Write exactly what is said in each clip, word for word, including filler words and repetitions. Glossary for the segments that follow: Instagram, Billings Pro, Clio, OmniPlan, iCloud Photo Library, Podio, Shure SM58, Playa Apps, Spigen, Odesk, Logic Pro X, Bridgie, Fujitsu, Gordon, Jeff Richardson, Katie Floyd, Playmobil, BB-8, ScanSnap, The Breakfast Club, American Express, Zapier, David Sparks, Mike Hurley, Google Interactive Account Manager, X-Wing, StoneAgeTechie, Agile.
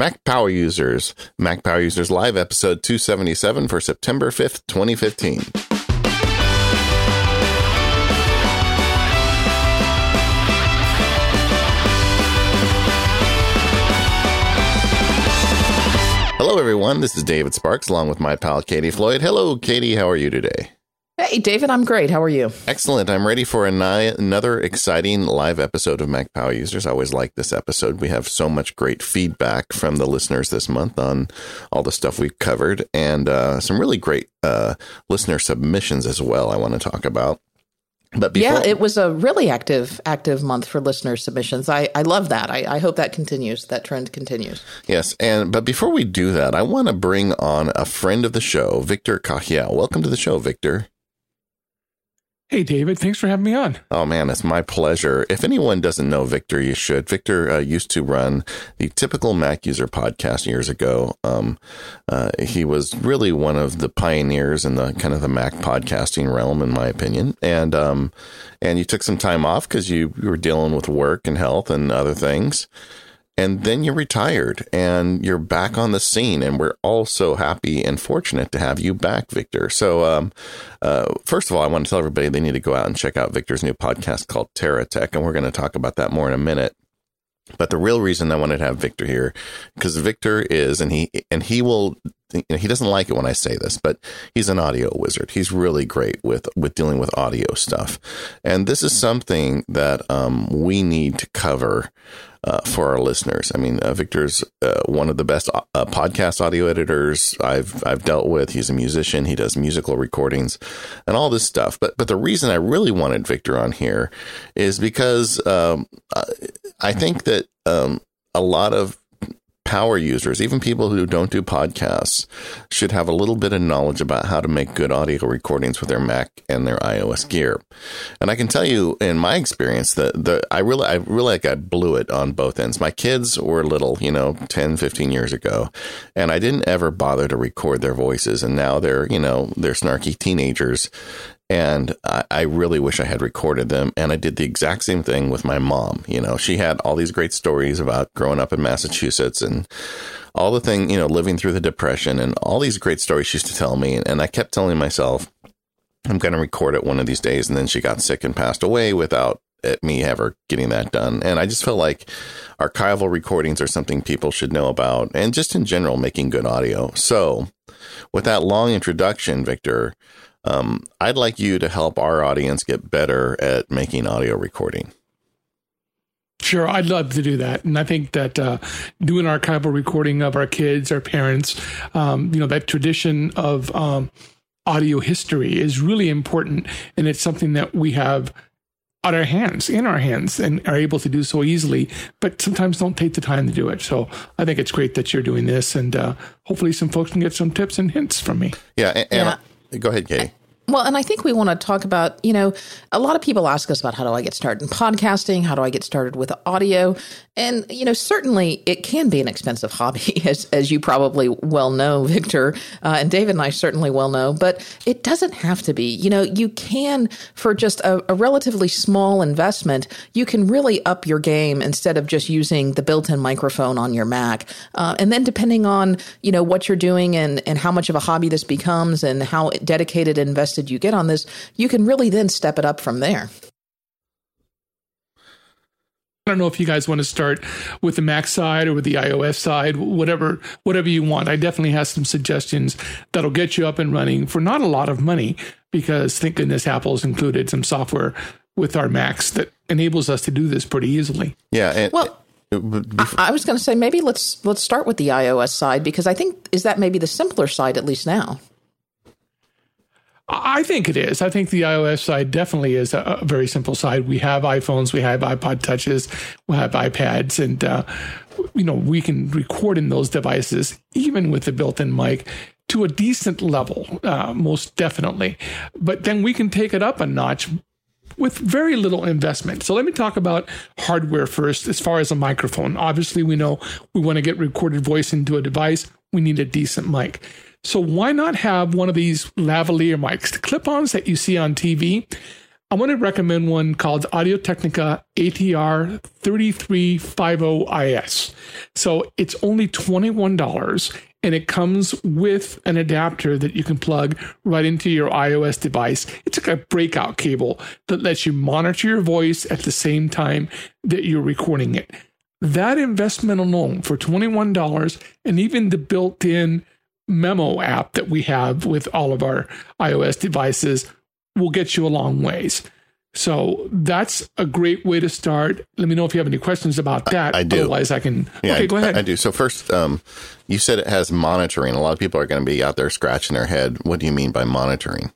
Mac Power Users, Mac Power Users Live episode two seventy-seven for September fifth, twenty fifteen. Hello, everyone. This is David Sparks, along with my pal, Katie Floyd. Hello, Katie. How are you today? Hey, David. I'm great. How are you? Excellent. I'm ready for an, another exciting live episode of Mac Power Users. I always like this episode. We have so much great feedback from the listeners this month on all the stuff we've covered, and uh, some really great uh, listener submissions as well I want to talk about. But before- yeah, it was a really active, active month for listener submissions. I, I love that. I, I hope that continues. That trend continues. Yes. And but before we do that, I want to bring on a friend of the show, Victor Cahiel. Welcome to the show, Victor. Hey, David. Thanks for having me on. Oh, man, it's my pleasure. If anyone doesn't know Victor, you should. Victor uh, used to run the Typical Mac User podcast years ago. Um, uh, he was really one of the pioneers in the kind of the Mac podcasting realm, in my opinion. And um, and you took some time off because you, you were dealing with work and health and other things. And then you retired and you're back on the scene. And we're all so happy and fortunate to have you back, Victor. So um, uh, first of all, I want to tell everybody they need to go out and check out Victor's new podcast called TeraTech. And we're going to talk about that more in a minute. But the real reason I wanted to have Victor here, because Victor is, and he and he will, you know, he doesn't like it when I say this, but he's an audio wizard. He's really great with, with dealing with audio stuff. And this is something that um, we need to cover uh, for our listeners. I mean, uh, Victor's uh, one of the best uh, podcast audio editors I've I've dealt with. He's a musician. He does musical recordings and all this stuff. But but the reason I really wanted Victor on here is because um, I think that um, a lot of power users, even people who don't do podcasts, should have a little bit of knowledge about how to make good audio recordings with their Mac and their iOS gear. And I can tell you, in my experience, that the I really, I really like I blew it on both ends. My kids were little, you know, ten, fifteen years ago, and I didn't ever bother to record their voices. And now they're, you know, they're snarky teenagers. And I, I really wish I had recorded them. And I did the exact same thing with my mom. You know, she had all these great stories about growing up in Massachusetts and all the thing, you know, living through the Depression and all these great stories she used to tell me. And I kept telling myself, I'm going to record it one of these days. And then she got sick and passed away without at me ever getting that done. And I just feel like archival recordings are something people should know about, and just in general, making good audio. So with that long introduction, Victor, Um, I'd like you to help our audience get better at making audio recording. Sure, I'd love to do that. And I think that uh, doing archival recording of our kids, our parents, um, you know, that tradition of um, audio history is really important. And it's something that we have on our hands, in our hands, and are able to do so easily, but sometimes don't take the time to do it. So I think it's great that you're doing this. And uh, hopefully some folks can get some tips and hints from me. Yeah, and... and- yeah. Go ahead, Katie. Well, and I think we want to talk about, you know, a lot of people ask us about how do I get started in podcasting? How do I get started with audio? And, you know, certainly it can be an expensive hobby, as as you probably well know, Victor, uh, and David and I certainly well know, but it doesn't have to be. You know, you can, for just a, a relatively small investment, you can really up your game instead of just using the built-in microphone on your Mac. Uh, and then depending on, you know, what you're doing and, and how much of a hobby this becomes and how dedicated and invested you get on this, you can really then step it up from there. I don't know if you guys want to start with the Mac side or with the iOS side, whatever, whatever you want. I definitely have some suggestions that'll get you up and running for not a lot of money, because thank goodness Apple's included some software with our Macs that enables us to do this pretty easily. Yeah. And- well, I was going to say, maybe let's, let's start with the iOS side, because I think is that maybe the simpler side, at least now. I think it is. I think the iOS side definitely is a, a very simple side. We have iPhones, we have iPod touches, we have iPads, and uh, you know, we can record in those devices, even with the built-in mic, to a decent level, uh, most definitely. But then we can take it up a notch with very little investment. So let me talk about hardware first, as far as a microphone. Obviously, we know we want to get recorded voice into a device. We need a decent mic. So why not have one of these lavalier mics, the clip-ons that you see on T V? I want to recommend one called Audio-Technica A T R thirty-three fifty I S. So it's only twenty-one dollars, and it comes with an adapter that you can plug right into your iOS device. It's like a breakout cable that lets you monitor your voice at the same time that you're recording it. That investment alone for twenty-one dollars, and even the built-in memo app that we have with all of our iOS devices, will get you a long ways. So that's a great way to start. Let me know if you have any questions about that. I, I do. Otherwise, I can. Yeah, okay, I, go ahead. I do. So first, um, you said it has monitoring. A lot of people are going to be out there scratching their head. What do you mean by monitoring?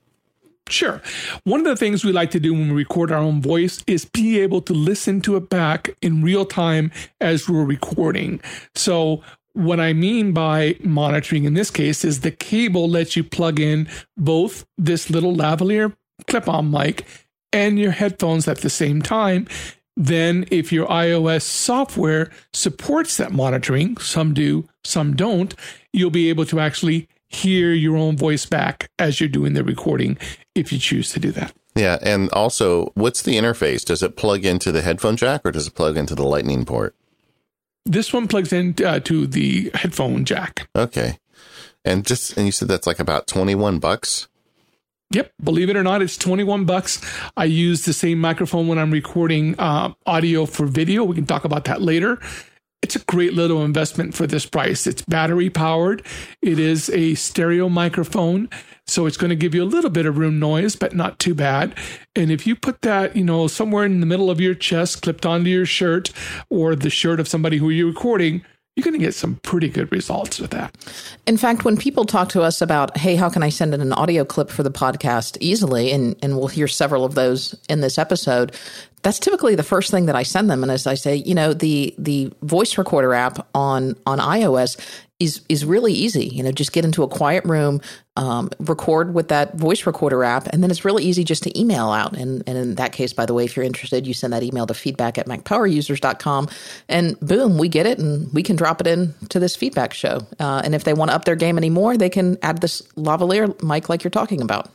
Sure. One of the things we like to do when we record our own voice is be able to listen to it back in real time as we're recording. So what I mean by monitoring in this case is the cable lets you plug in both this little lavalier clip-on mic and your headphones at the same time. Then if your iOS software supports that monitoring, some do, some don't, you'll be able to actually hear your own voice back as you're doing the recording if you choose to do that. Yeah, and also, what's the interface? Does it plug into the headphone jack or does it plug into the lightning port? This one plugs in uh, to the headphone jack. Okay. And just and you said that's like about twenty-one bucks? Yep. Believe it or not, it's twenty-one bucks. I use the same microphone when I'm recording uh, audio for video. We can talk about that later. It's a great little investment for this price. It's battery powered. It is a stereo microphone, so it's going to give you a little bit of room noise, but not too bad. And if you put that, you know, somewhere in the middle of your chest, clipped onto your shirt or the shirt of somebody who you're recording, you're going to get some pretty good results with that. In fact, when people talk to us about, hey, how can I send in an audio clip for the podcast easily? And, and we'll hear several of those in this episode. That's typically the first thing that I send them. And as I say, you know, the the voice recorder app on, on iOS is is really easy. You know, just get into a quiet room, um, record with that voice recorder app, and then it's really easy just to email out. And, and in that case, by the way, if you're interested, you send that email to feedback at mac power users dot com, and boom, we get it, and we can drop it in to this feedback show. Uh, and if they want to up their game anymore, they can add this lavalier mic like you're talking about.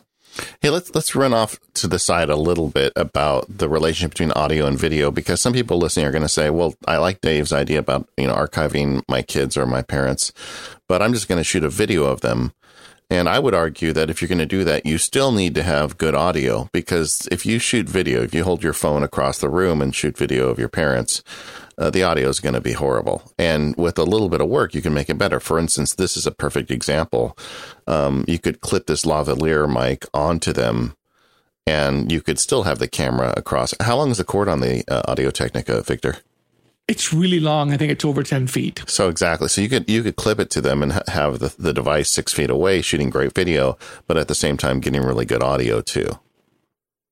Hey, let's let's run off to the side a little bit about the relationship between audio and video, because some people listening are going to say, well, I like Dave's idea about, you know, archiving my kids or my parents, but I'm just going to shoot a video of them. And I would argue that if you're going to do that, you still need to have good audio, because if you shoot video, if you hold your phone across the room and shoot video of your parents, uh, the audio is going to be horrible. And with a little bit of work, you can make it better. For instance, this is a perfect example. Um, you could clip this lavalier mic onto them and you could still have the camera across. How long is the cord on the uh, Audio-Technica, Victor? It's really long. I think it's over ten feet. So exactly. So you could you could clip it to them and ha- have the, the device six feet away shooting great video, but at the same time getting really good audio too.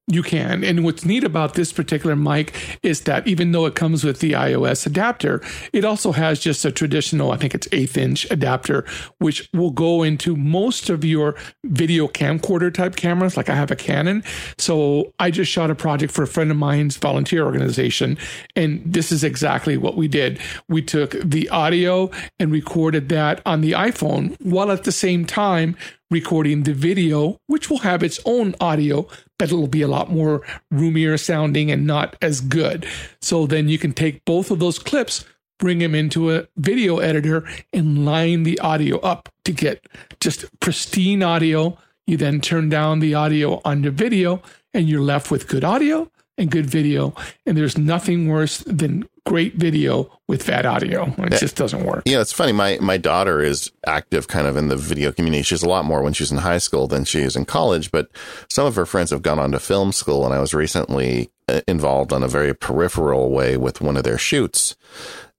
You can. And what's neat about this particular mic is that even though it comes with the iOS adapter, it also has just a traditional, I think it's eighth inch adapter, which will go into most of your video camcorder type cameras. Like I have a Canon. So I just shot a project for a friend of mine's volunteer organization. And this is exactly what we did. We took the audio and recorded that on the iPhone while at the same time recording the video, which will have its own audio, but it'll be a lot more roomier sounding and not as good. So then you can take both of those clips, bring them into a video editor, and line the audio up to get just pristine audio. You then turn down the audio on your video, and you're left with good audio and good video. And there's nothing worse than great video with bad audio. It yeah. just doesn't work. Yeah, it's funny. My my daughter is active kind of in the video community. She's a lot more when she's in high school than she is in college. But some of her friends have gone on to film school. And I was recently involved on a very peripheral way with one of their shoots.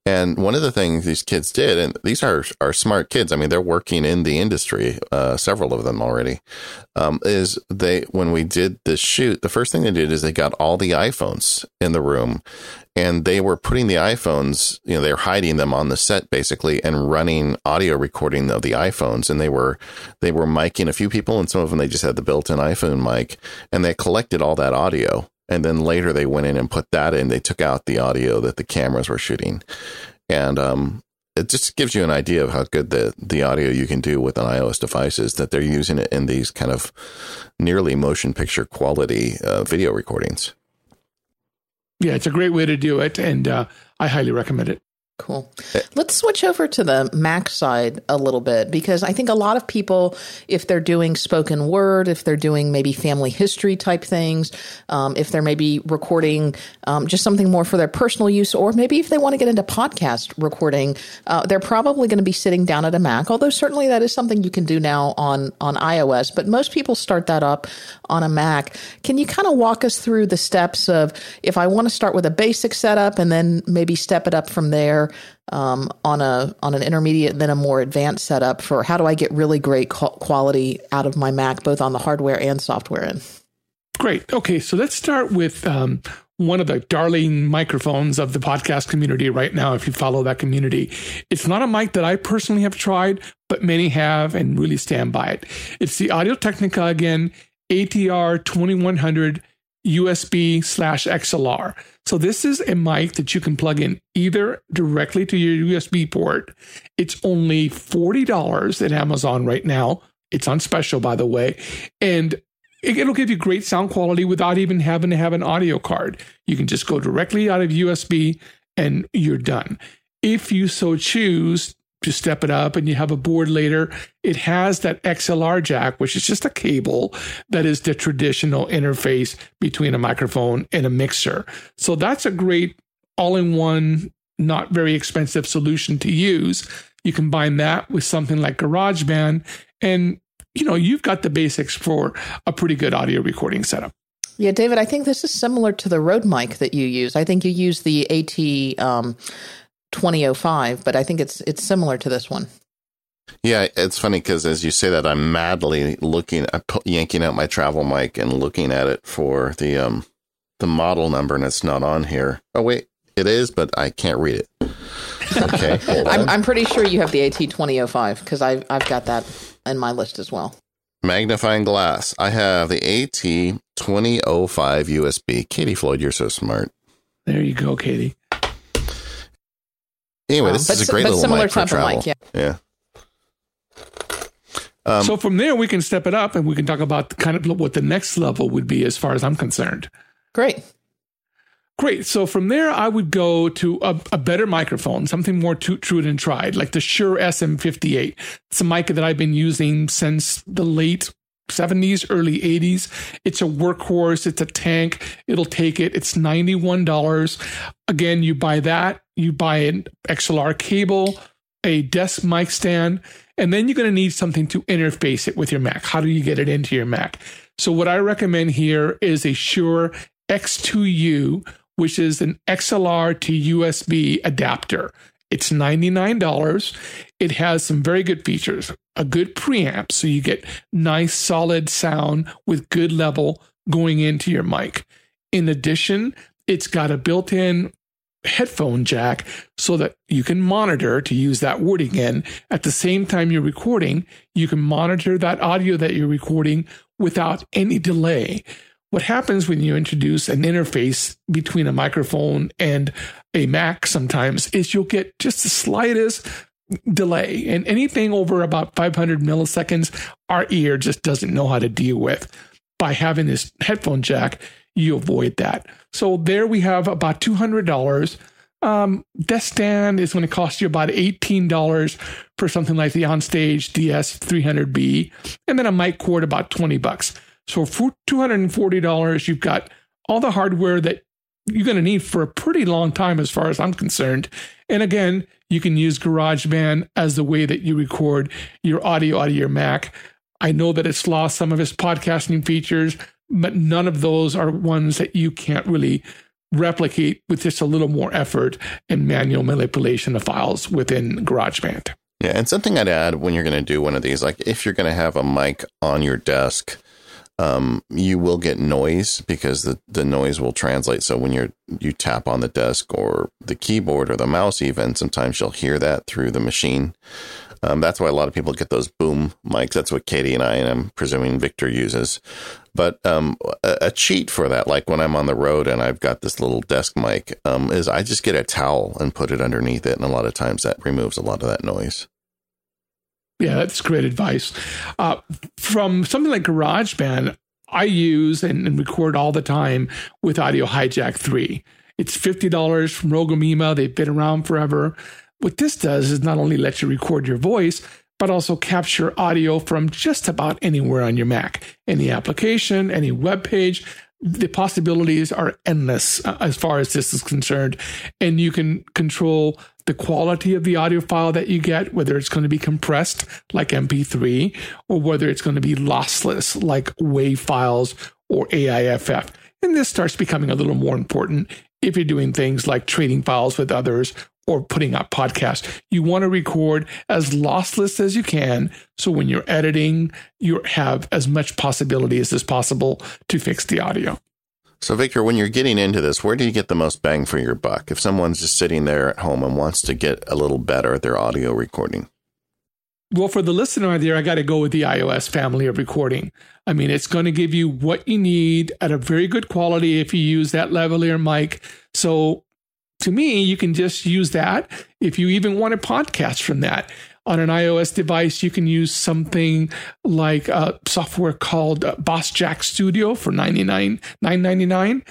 And one of the things these kids did, and these are, are smart kids. I mean, they're working in the industry, uh, several of them already, um, is they when we did this shoot, the first thing they did is they got all the iPhones in the room. And they were putting the iPhones, you know, they're hiding them on the set basically and running audio recording of the iPhones. And they were they were micing a few people, and some of them they just had the built-in iPhone mic, and they collected all that audio. And then later they went in and put that in. They took out the audio that the cameras were shooting. And um, it just gives you an idea of how good the, the audio you can do with an iOS device is, that they're using it in these kind of nearly motion picture quality uh, video recordings. Yeah, it's a great way to do it, and uh, I highly recommend it. Cool. Let's switch over to the Mac side a little bit, because I think a lot of people, if they're doing spoken word, if they're doing maybe family history type things, um, if they're maybe recording um, just something more for their personal use, or maybe if they want to get into podcast recording, uh, they're probably going to be sitting down at a Mac, although certainly that is something you can do now on, on iOS. But most people start that up on a Mac. Can you kind of walk us through the steps of, if I want to start with a basic setup and then maybe step it up from there, Um, on a on an intermediate and then a more advanced setup for how do I get really great quality out of my Mac, both on the hardware and software end? Great. Okay, so let's start with um, one of the darling microphones of the podcast community right now, if you follow that community. It's not a mic that I personally have tried, but many have and really stand by it. It's the Audio-Technica, again, A T R twenty-one hundred U S B slash X L R. So this is a mic that you can plug in either directly to your U S B port. It's only forty dollars at Amazon right now. It's on special, by the way. And it'll give you great sound quality without even having to have an audio card. You can just go directly out of U S B and you're done. If you so choose to step it up and you have a board later, it has that X L R jack, which is just a cable that is the traditional interface between a microphone and a mixer. So that's a great all-in-one, not very expensive solution to use. You combine that with something like GarageBand, and you know, you've got the basics for a pretty good audio recording setup. Yeah, David, I think this is similar to the Rode mic that you use. I think you use the AT... Um, twenty oh five, but I think it's it's similar to this one. Yeah, it's funny because as you say that, I'm madly looking, I'm yanking out my travel mic and looking at it for the um the model number, and it's not on here. Oh wait, it is, but I can't read it. Okay, I'm I'm pretty sure you have the A T twenty oh five because I've I've got that in my list as well. Magnifying glass. I have the A T twenty oh five U S B. Katie Floyd, you're so smart. There you go, Katie. Anyway, this um, is a great little mic for travel. Mic, yeah. yeah. Um, so from there, we can step it up and we can talk about kind of what the next level would be as far as I'm concerned. Great. Great. So from there, I would go to a, a better microphone, something more t- true and tried, like the Shure S M fifty-eight. It's a mic that I've been using since the late seventies, early eighties. It's a workhorse. It's a tank. It'll take it. It's ninety-one dollars. Again, you buy that. You buy an X L R cable, a desk mic stand, and then you're going to need something to interface it with your Mac. How do you get it into your Mac? So what I recommend here is a Shure X two U, which is an X L R to U S B adapter. It's ninety-nine dollars. It has some very good features, a good preamp, so you get nice, solid sound with good level going into your mic. In addition, it's got a built-in headphone jack so that you can monitor, to use that word again, at the same time you're recording, you can monitor that audio that you're recording without any delay. What happens when you introduce an interface between a microphone and a Mac sometimes is you'll get just the slightest delay, and anything over about five hundred milliseconds, our ear just doesn't know how to deal with. By having this headphone jack, you avoid that. So there we have about two hundred dollars. Um, desk stand is going to cost you about eighteen dollars for something like the Onstage D S three hundred B, and then a mic cord about twenty bucks. So for two hundred forty dollars, you've got all the hardware that you're going to need for a pretty long time as far as I'm concerned. And again, you can use GarageBand as the way that you record your audio out of your Mac. I know that it's lost some of its podcasting features, but none of those are ones that you can't really replicate with just a little more effort and manual manipulation of files within GarageBand. Yeah, and something I'd add when you're going to do one of these, like if you're going to have a mic on your desk, um, you will get noise because the, the noise will translate. So when you're you tap on the desk or the keyboard or the mouse even, sometimes you'll hear that through the machine. Um, that's why a lot of people get those boom mics. That's what Katie and I, and I'm presuming Victor, uses. But um, a, a cheat for that, like when I'm on the road and I've got this little desk mic, um, is I just get a towel and put it underneath it. And a lot of times that removes a lot of that noise. Yeah, that's great advice. Uh, from something like GarageBand, I use and, and record all the time with Audio Hijack three. It's fifty dollars from Rogue Amoeba. They've been around forever. What this does is not only let you record your voice, but also capture audio from just about anywhere on your Mac. Any application, any web page, the possibilities are endless as far as this is concerned. And you can control the quality of the audio file that you get, whether it's going to be compressed like M P three, or whether it's going to be lossless like WAV files or A I F F. And this starts becoming a little more important if you're doing things like trading files with others or putting up podcasts. You want to record as lossless as you can, so when you're editing, you have as much possibility as is possible to fix the audio. So, Victor, when you're getting into this, where do you get the most bang for your buck? If someone's just sitting there at home and wants to get a little better at their audio recording. Well, for the listener out there, I got to go with the iOS family of recording. I mean, it's going to give you what you need at a very good quality if you use that lavalier mic. So to me, you can just use that. If you even want a podcast from that on an iOS device, you can use something like a software called Boss Jack Studio for nine ninety-nine, nine ninety-nine,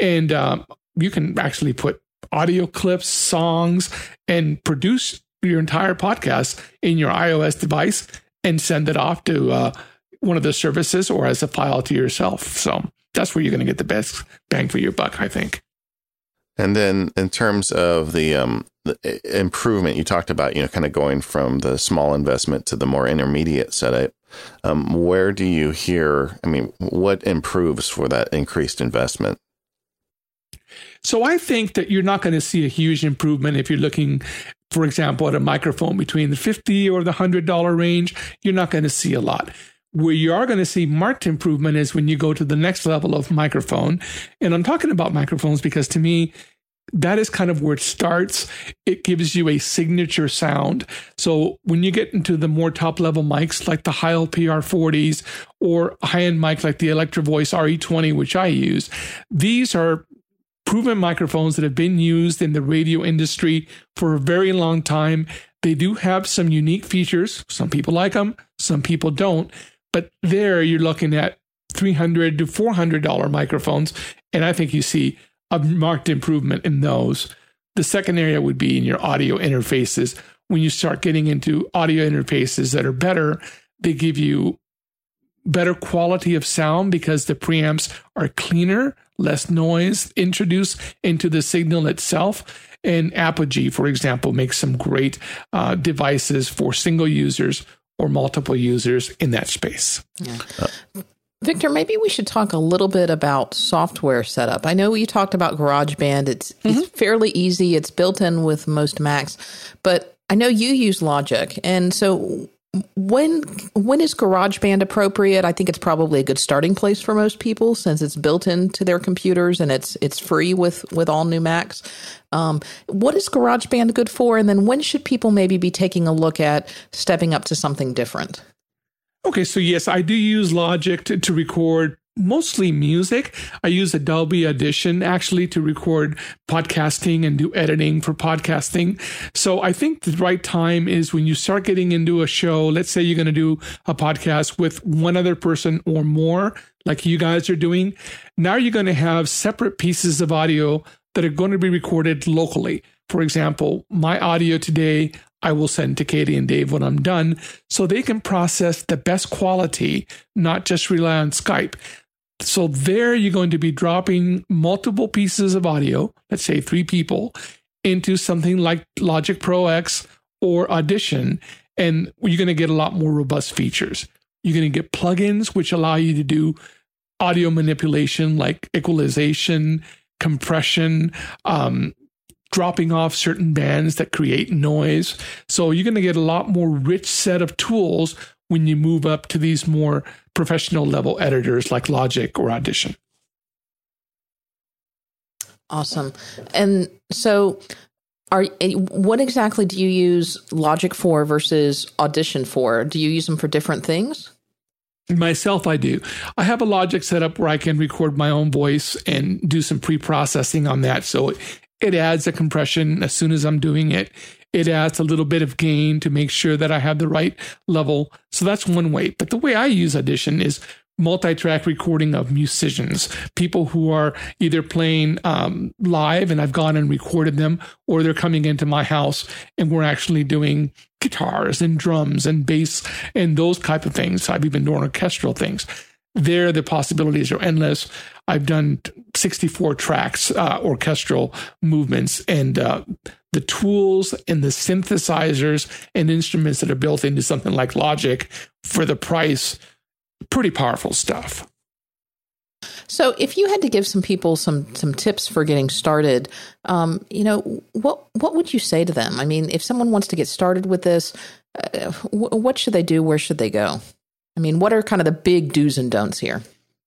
and um, you can actually put audio clips, songs, and produce your entire podcast in your iOS device and send it off to uh, one of the services or as a file to yourself. So that's where you're going to get the best bang for your buck, I think. And then in terms of the, um, the improvement, you talked about, you know, kind of going from the small investment to the more intermediate setup. Um, where do you hear, I mean, what improves for that increased investment? So I think that you're not going to see a huge improvement if you're looking, for example, at a microphone between the fifty dollars or the one hundred dollars range. You're not going to see a lot. Where you are going to see marked improvement is when you go to the next level of microphone. And I'm talking about microphones because to me, that is kind of where it starts. It gives you a signature sound. So when you get into the more top level mics like the Heil P R forties or high-end mics like the Electro Voice R E twenty, which I use, these are proven microphones that have been used in the radio industry for a very long time. They do have some unique features. Some people like them, some people don't. But there you're looking at three hundred to four hundred dollars microphones. And I think you see a marked improvement in those. The second area would be in your audio interfaces. When you start getting into audio interfaces that are better, they give you better quality of sound because the preamps are cleaner, less noise introduced into the signal itself. And Apogee, for example, makes some great uh, devices for single users or multiple users in that space. Yeah. Uh, Victor, maybe we should talk a little bit about software setup. I know you talked about GarageBand. It's, mm-hmm. it's fairly easy. It's built in with most Macs, but I know you use Logic. And so When when is GarageBand appropriate? I think it's probably a good starting place for most people since it's built into their computers and it's it's free with, with all new Macs. Um, what is GarageBand good for? And then when should people maybe be taking a look at stepping up to something different? Okay, so yes, I do use Logic to, to record mostly music. I use Adobe Audition actually to record podcasting and do editing for podcasting. So I think the right time is when you start getting into a show. Let's say you're going to do a podcast with one other person or more, like you guys are doing. Now you're going to have separate pieces of audio that are going to be recorded locally. For example, my audio today, I will send to Katie and Dave when I'm done so they can process the best quality, not just rely on Skype. So there you're going to be dropping multiple pieces of audio, let's say three people, into something like Logic Pro X or Audition, and you're going to get a lot more robust features. You're going to get plugins, which allow you to do audio manipulation like equalization, compression, um, dropping off certain bands that create noise. So you're going to get a lot more rich set of tools when you move up to these more professional level editors like Logic or Audition. Awesome. And so Are what exactly do you use Logic for versus Audition for? Do you use them for different things? Myself, I do. I have a Logic set up where I can record my own voice and do some pre-processing on that. So it, it adds a compression as soon as I'm doing it. It adds a little bit of gain to make sure that I have the right level. So that's one way. But the way I use Audition is multi-track recording of musicians, people who are either playing um, live and I've gone and recorded them, or they're coming into my house and we're actually doing guitars and drums and bass and those type of things. I've even done orchestral things. There, the possibilities are endless. I've done sixty-four tracks, uh, orchestral movements, and uh, the tools and the synthesizers and instruments that are built into something like Logic for the price. Pretty powerful stuff. So if you had to give some people some some tips for getting started, um, you know, what what would you say to them? I mean, if someone wants to get started with this, uh, w- what should they do? Where should they go? I mean, what are kind of the big do's and don'ts here?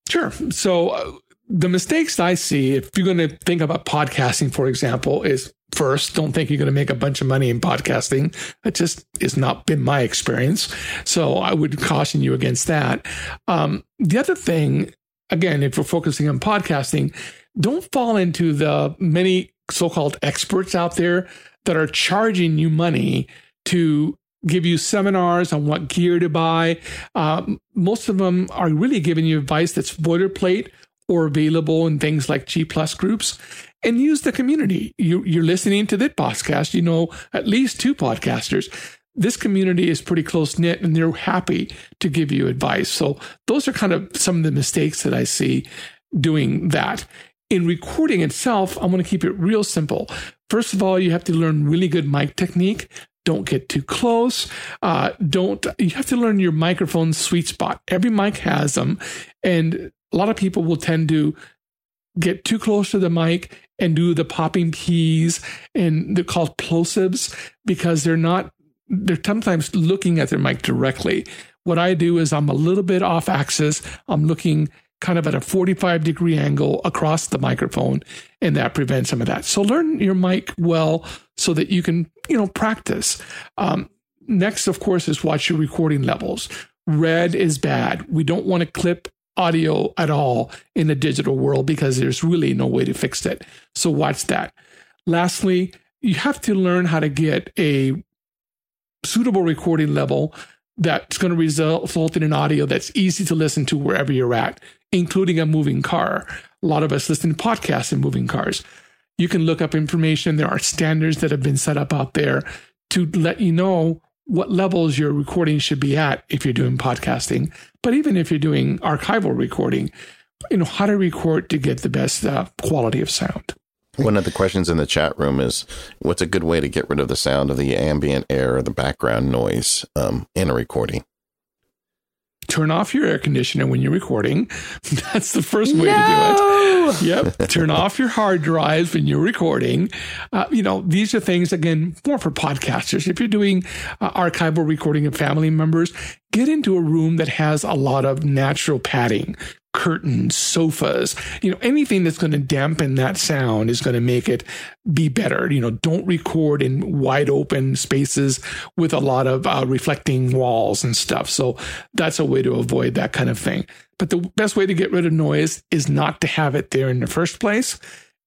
Sure. So uh, the mistakes I see, if you're going to think about podcasting, for example, is first, don't think you're going to make a bunch of money in podcasting. That just has not been my experience. So I would caution you against that. Um, the other thing, again, if we're focusing on podcasting, don't fall into the many so-called experts out there that are charging you money to give you seminars on what gear to buy. Um, most of them are really giving you advice that's boilerplate or available in things like G plus groups. And use the community. You, you're listening to this podcast. You know at least two podcasters. This community is pretty close-knit, and they're happy to give you advice. So those are kind of some of the mistakes that I see doing that. In recording itself, I'm going to keep it real simple. First of all, you have to learn really good mic technique. Don't get too close. Uh, don't. You have to learn your microphone sweet spot. Every mic has them, and a lot of people will tend to get too close to the mic and do the popping keys, and they're called plosives because they're not, they're sometimes looking at their mic directly. What I do is I'm a little bit off axis. I'm looking kind of at a forty-five degree angle across the microphone, and that prevents some of that. So learn your mic well so that you can, you know, practice. Um, next, of course, is watch your recording levels. Red is bad. We don't want to clip audio at all in the digital world because there's really no way to fix it. So watch that. Lastly, you have to learn how to get a suitable recording level that's going to result in an audio that's easy to listen to wherever you're at, including a moving car. A lot of us listen to podcasts in moving cars. You can look up information. There are standards that have been set up out there to let you know what levels your recording should be at if you're doing podcasting, but even if you're doing archival recording, you know, how to record to get the best uh, quality of sound. One of the questions in the chat room is, what's a good way to get rid of the sound of the ambient air or the background noise um, in a recording? Turn off your air conditioner when you're recording. That's the first way no! to do it. Yep. Turn off your hard drives when you're recording. Uh, you know, these are things, again, more for podcasters. If you're doing uh, archival recording of family members, get into a room that has a lot of natural padding, curtains, sofas, you know, anything that's going to dampen that sound is going to make it be better. You know, don't record in wide open spaces with a lot of uh, reflecting walls and stuff. So that's a way to avoid that kind of thing. But the best way to get rid of noise is not to have it there in the first place.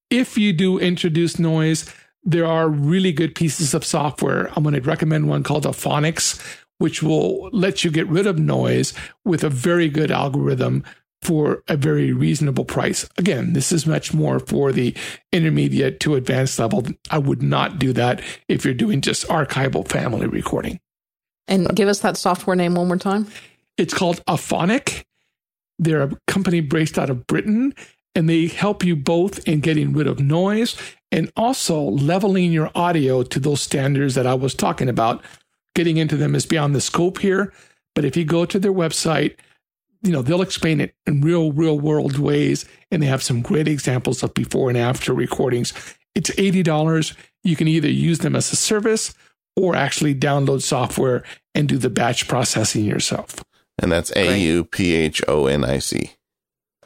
If you do introduce noise, there are really good pieces of software. I'm going to recommend one called Auphonic, which will let you get rid of noise with a very good algorithm for a very reasonable price. Again, this is much more for the intermediate to advanced level. I would not do that if you're doing just archival family recording. And give us that software name one more time. It's called Auphonic. They're a company based out of Britain, and they help you both in getting rid of noise and also leveling your audio to those standards that I was talking about. Getting into them is beyond the scope here, but if you go to their website, you know, they'll explain it in real, real world ways. And they have some great examples of before and after recordings. It's eighty dollars. You can either use them as a service or actually download software and do the batch processing yourself. And that's A U P H O N I C.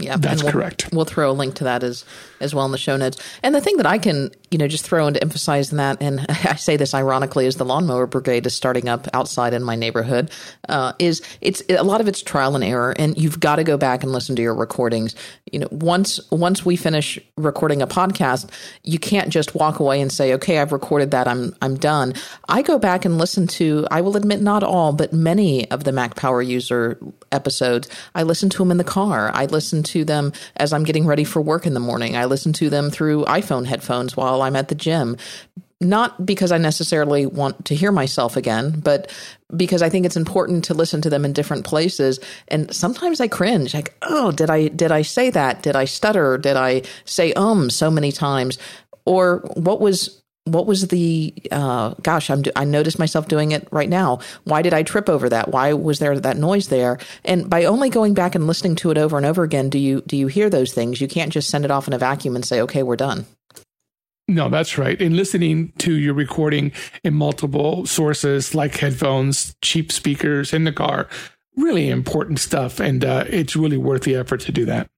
Yeah, that's we'll, correct. We'll throw a link to that as as well in the show notes. And the thing that I can, you know, just throw in to emphasize that, and I say this ironically, is the lawnmower brigade is starting up outside in my neighborhood. Uh, is it's a lot of it's trial and error, and you've got to go back and listen to your recordings. You know, once once we finish recording a podcast, you can't just walk away and say, "Okay, I've recorded that. I'm I'm done." I go back and listen to. I will admit, not all, but many of the Mac Power User episodes. I listen to them in the car. I listen to them as I'm getting ready for work in the morning. I listen to them through iPhone headphones while I'm at the gym. Not because I necessarily want to hear myself again, but because I think it's important to listen to them in different places. And sometimes I cringe, like, oh, did I did I say that? Did I stutter? Did I say um so many times? Or what was What was the, uh, gosh, I'm do- I noticed myself doing it right now. Why did I trip over that? Why was there that noise there? And by only going back and listening to it over and over again, do you do you hear those things? You can't just send it off in a vacuum and say, okay, we're done. No, that's right. And listening to your recording in multiple sources like headphones, cheap speakers in the car, really important stuff. And uh, it's really worth the effort to do that.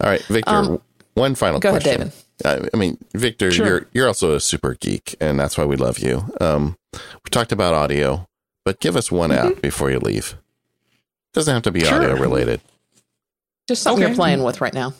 All right, Victor, um, one final go question. Go ahead, David. I mean, Victor, sure. you're you're also a super geek, and that's why we love you. Um, we talked about audio, but give us one mm-hmm. app before you leave. Doesn't have to be sure. audio related. Just something okay. you're playing with right now.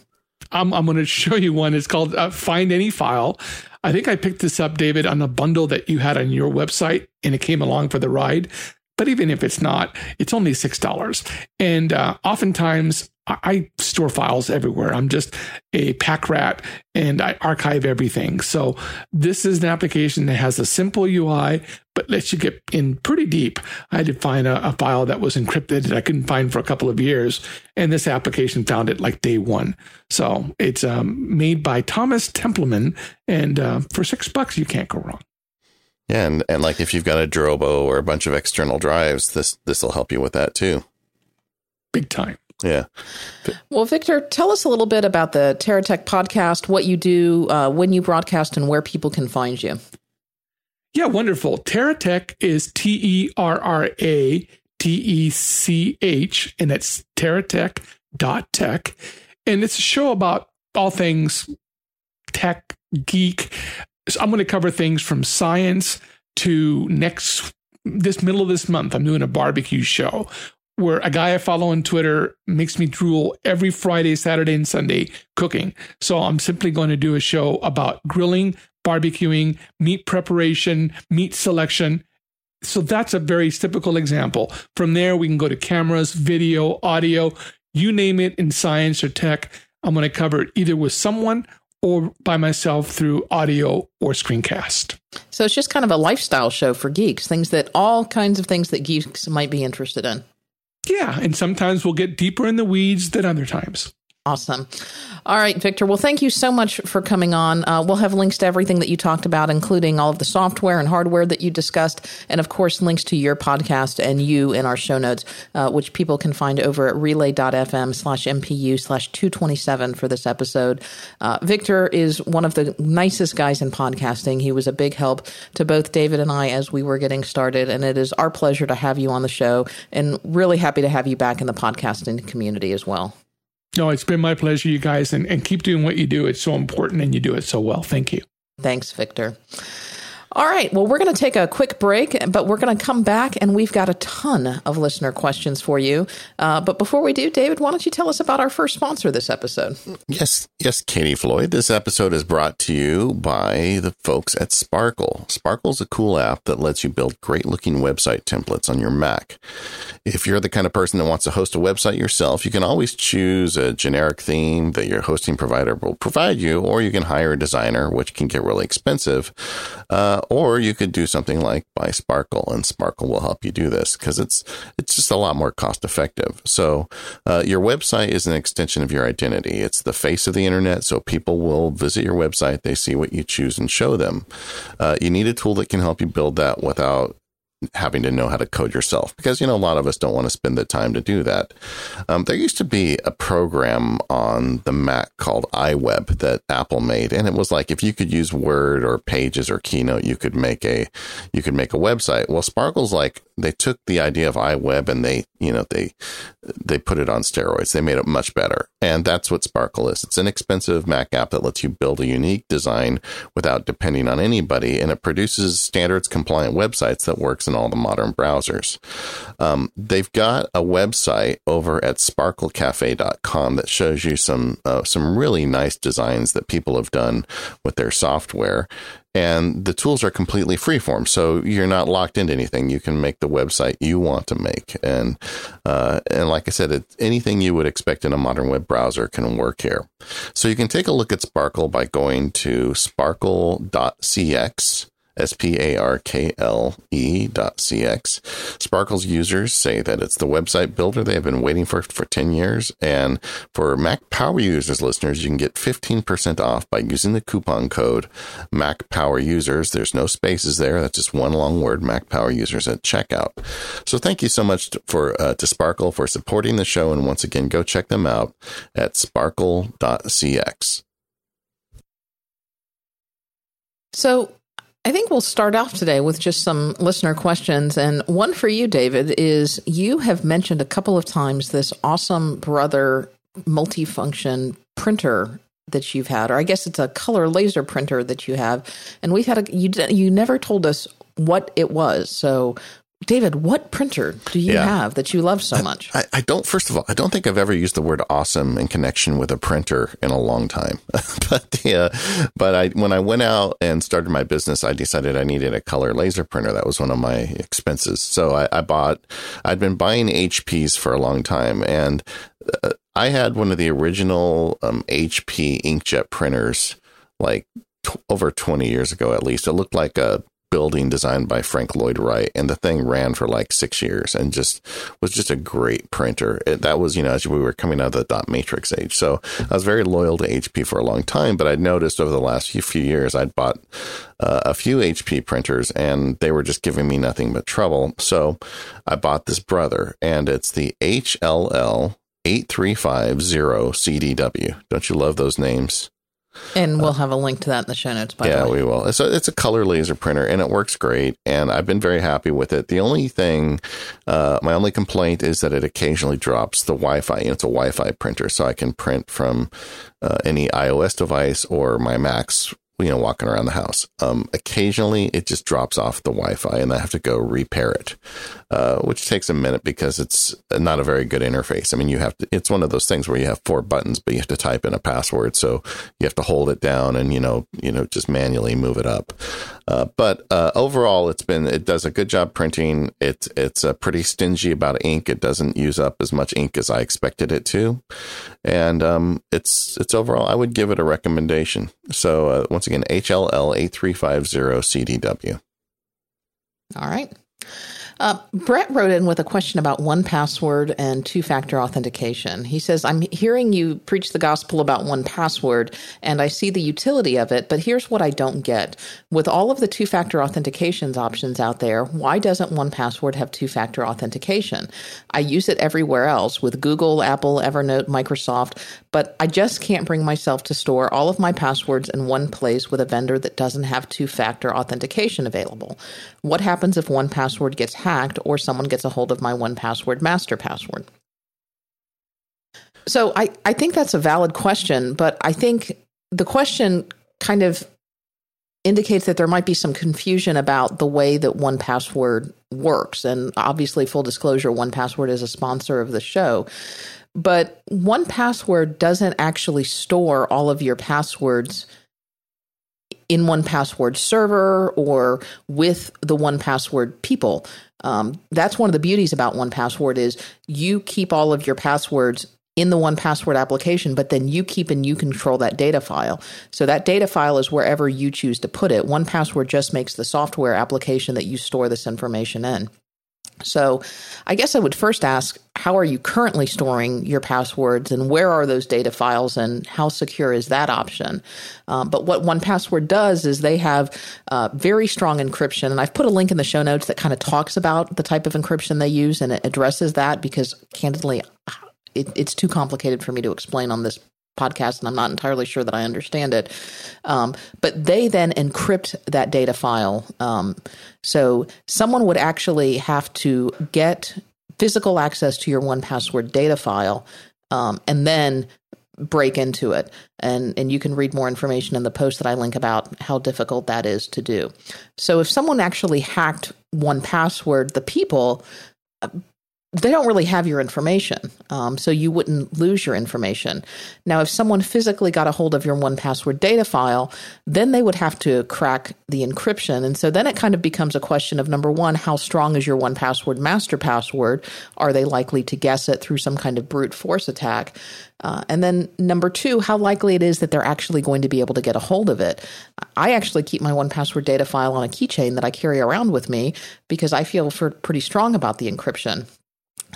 I'm I'm going to show you one. It's called uh, Find Any File. I think I picked this up, David, on a bundle that you had on your website, and it came along for the ride. But even if it's not, it's only six dollars. And uh, oftentimes, I store files everywhere. I'm just a pack rat and I archive everything. So this is an application that has a simple U I, but lets you get in pretty deep. I had to find a, a file that was encrypted that I couldn't find for a couple of years. And this application found it like day one. So it's um, made by Thomas Templeman. And uh, for six bucks, you can't go wrong. Yeah. And, and like if you've got a Drobo or a bunch of external drives, this this will help you with that too. Big time. Yeah. Well, Victor, tell us a little bit about the TeraTech podcast, what you do, uh, when you broadcast, and where people can find you. Yeah, wonderful. TeraTech is T E R R A T E C H, and it's teratech dot tech. And it's a show about all things tech, geek. So I'm going to cover things from science to next, this middle of this month. I'm doing a barbecue show where a guy I follow on Twitter makes me drool every Friday, Saturday, and Sunday cooking. So I'm simply going to do a show about grilling, barbecuing, meat preparation, meat selection. So that's a very typical example. From there, we can go to cameras, video, audio, you name it in science or tech. I'm going to cover it either with someone or by myself through audio or screencast. So it's just kind of a lifestyle show for geeks, things that all kinds of things that geeks might be interested in. Yeah, and sometimes we'll get deeper in the weeds than other times. Awesome. All right, Victor. Well, thank you so much for coming on. Uh, we'll have links to everything that you talked about, including all of the software and hardware that you discussed, and of course, links to your podcast and you in our show notes, uh, which people can find over at relay dot f m slash M P U slash two twenty-seven for this episode. Uh, Victor is one of the nicest guys in podcasting. He was a big help to both David and I as we were getting started, and it is our pleasure to have you on the show and really happy to have you back in the podcasting community as well. No, it's been my pleasure, you guys, and, and keep doing what you do. It's so important, and you do it so well. Thank you. Thanks, Victor. All right. Well, we're going to take a quick break, but we're going to come back, and we've got a ton of listener questions for you. Uh, but before we do, David, why don't you tell us about our first sponsor this episode? Yes. Yes, Katie Floyd. This episode is brought to you by the folks at Sparkle. Sparkle's a cool app that lets you build great-looking website templates on your Mac. If you're the kind of person that wants to host a website yourself, you can always choose a generic theme that your hosting provider will provide you, or you can hire a designer, which can get really expensive. Uh, Or you could do something like buy Sparkle, and Sparkle will help you do this because it's it's just a lot more cost effective. So uh, your website is an extension of your identity. It's the face of the internet. So people will visit your website. They see what you choose and show them. Uh, you need a tool that can help you build that without having to know how to code yourself, because, you know, a lot of us don't want to spend the time to do that. Um, there used to be a program on the Mac called iWeb that Apple made. And it was like, if you could use Word or Pages or Keynote, you could make a, you could make a website. Well, Sparkle's like, they took the idea of iWeb and they you know, they they put it on steroids. They made it much better. And that's what Sparkle is. It's an inexpensive Mac app that lets you build a unique design without depending on anybody. And it produces standards compliant websites that works in all the modern browsers. Um, they've got a website over at sparkle cafe dot com that shows you some, uh, some really nice designs that people have done with their software. And the tools are completely freeform, so you're not locked into anything. You can make the website you want to make. And uh, and like I said, it's anything you would expect in a modern web browser can work here. So you can take a look at Sparkle by going to sparkle dot c x. S P A R K L E dot C X. Sparkle's users say that it's the website builder they have been waiting for for ten years. And for Mac Power Users listeners, you can get fifteen percent off by using the coupon code Mac Power Users. There's no spaces there. That's just one long word, Mac Power Users at checkout. So thank you so much for uh, to Sparkle for supporting the show. And once again, go check them out at sparkle dot c x. So I think we'll start off today with just some listener questions. And one for you, David, is you have mentioned a couple of times this awesome Brother multifunction printer that you've had, or I guess it's a color laser printer that you have. And we've had a, you, you never told us what it was. So David, what printer do you yeah. have that you love so much? I, I don't, first of all, I don't think I've ever used the word awesome in connection with a printer in a long time. but yeah, but I, when I went out and started my business, I decided I needed a color laser printer. That was one of my expenses. So I, I bought, I'd been buying H Ps for a long time, and uh, I had one of the original um, H P inkjet printers, like t- over twenty years ago, at least. It looked like a building designed by Frank Lloyd Wright, and the thing ran for like six years and just was just a great printer. It, that was, you know, as we were coming out of the dot matrix age. So I was very loyal to H P for a long time, but I noticed over the last few, few years I'd bought uh, a few H P printers and they were just giving me nothing but trouble. So I bought this Brother, and it's the H L L eight three five zero C D W. Don't you love those names? And we'll have a link to that in the show notes, by yeah, the way. Yeah, we will. So it's a color laser printer, and it works great, and I've been very happy with it. The only thing, uh, my only complaint is that it occasionally drops the Wi-Fi. It's a Wi-Fi printer, so I can print from uh, any iOS device or my Mac's, you know, walking around the house. Um, occasionally, it just drops off the Wi-Fi, and I have to go repair it, uh, which takes a minute because it's not a very good interface. I mean, you have to, it's one of those things where you have four buttons, but you have to type in a password. So you have to hold it down and, you know, you know, just manually move it up. Uh, but uh, overall, it's been, it does a good job printing. It's, it's a pretty stingy about ink. It doesn't use up as much ink as I expected it to. And um, it's, it's overall, I would give it a recommendation. So uh, once again, H L L eight three five zero C D W. All right. Uh, Brett wrote in with a question about one password and two-factor authentication. He says, I'm hearing you preach the gospel about one password, and I see the utility of it, but here's what I don't get. With all of the two-factor authentications options out there, why doesn't one password have two-factor authentication? I use it everywhere else with Google, Apple, Evernote, Microsoft, but I just can't bring myself to store all of my passwords in one place with a vendor that doesn't have two-factor authentication available. What happens if one password gets hacked? hacked or someone gets a hold of my one password master password? So I, I think that's a valid question, but I think the question kind of indicates that there might be some confusion about the way that one password works. And obviously, full disclosure, one password is a sponsor of the show. But one password doesn't actually store all of your passwords in one password server or with the one password people. Um, that's one of the beauties about one password is you keep all of your passwords in the one password application, but then you keep and you control that data file. So that data file is wherever you choose to put it. one password just makes the software application that you store this information in. So I guess I would first ask, how are you currently storing your passwords and where are those data files and how secure is that option? Um, but what one password does is they have uh, very strong encryption. And I've put a link in the show notes that kind of talks about the type of encryption they use, and it addresses that because candidly, it, it's too complicated for me to explain on this podcast, and I'm not entirely sure that I understand it. Um, but they then encrypt that data file. Um, so someone would actually have to get physical access to your one Password data file, um, and then break into it. And, and you can read more information in the post that I link about how difficult that is to do. So if someone actually hacked one Password, the people, they don't really have your information. Um, so you wouldn't lose your information. Now, if someone physically got a hold of your one Password data file, then they would have to crack the encryption. And so then it kind of becomes a question of, number one, how strong is your one Password master password? Are they likely to guess it through some kind of brute force attack? Uh, and then number two, how likely it is that they're actually going to be able to get a hold of it. I actually keep my one Password data file on a keychain that I carry around with me because I feel for, pretty strong about the encryption.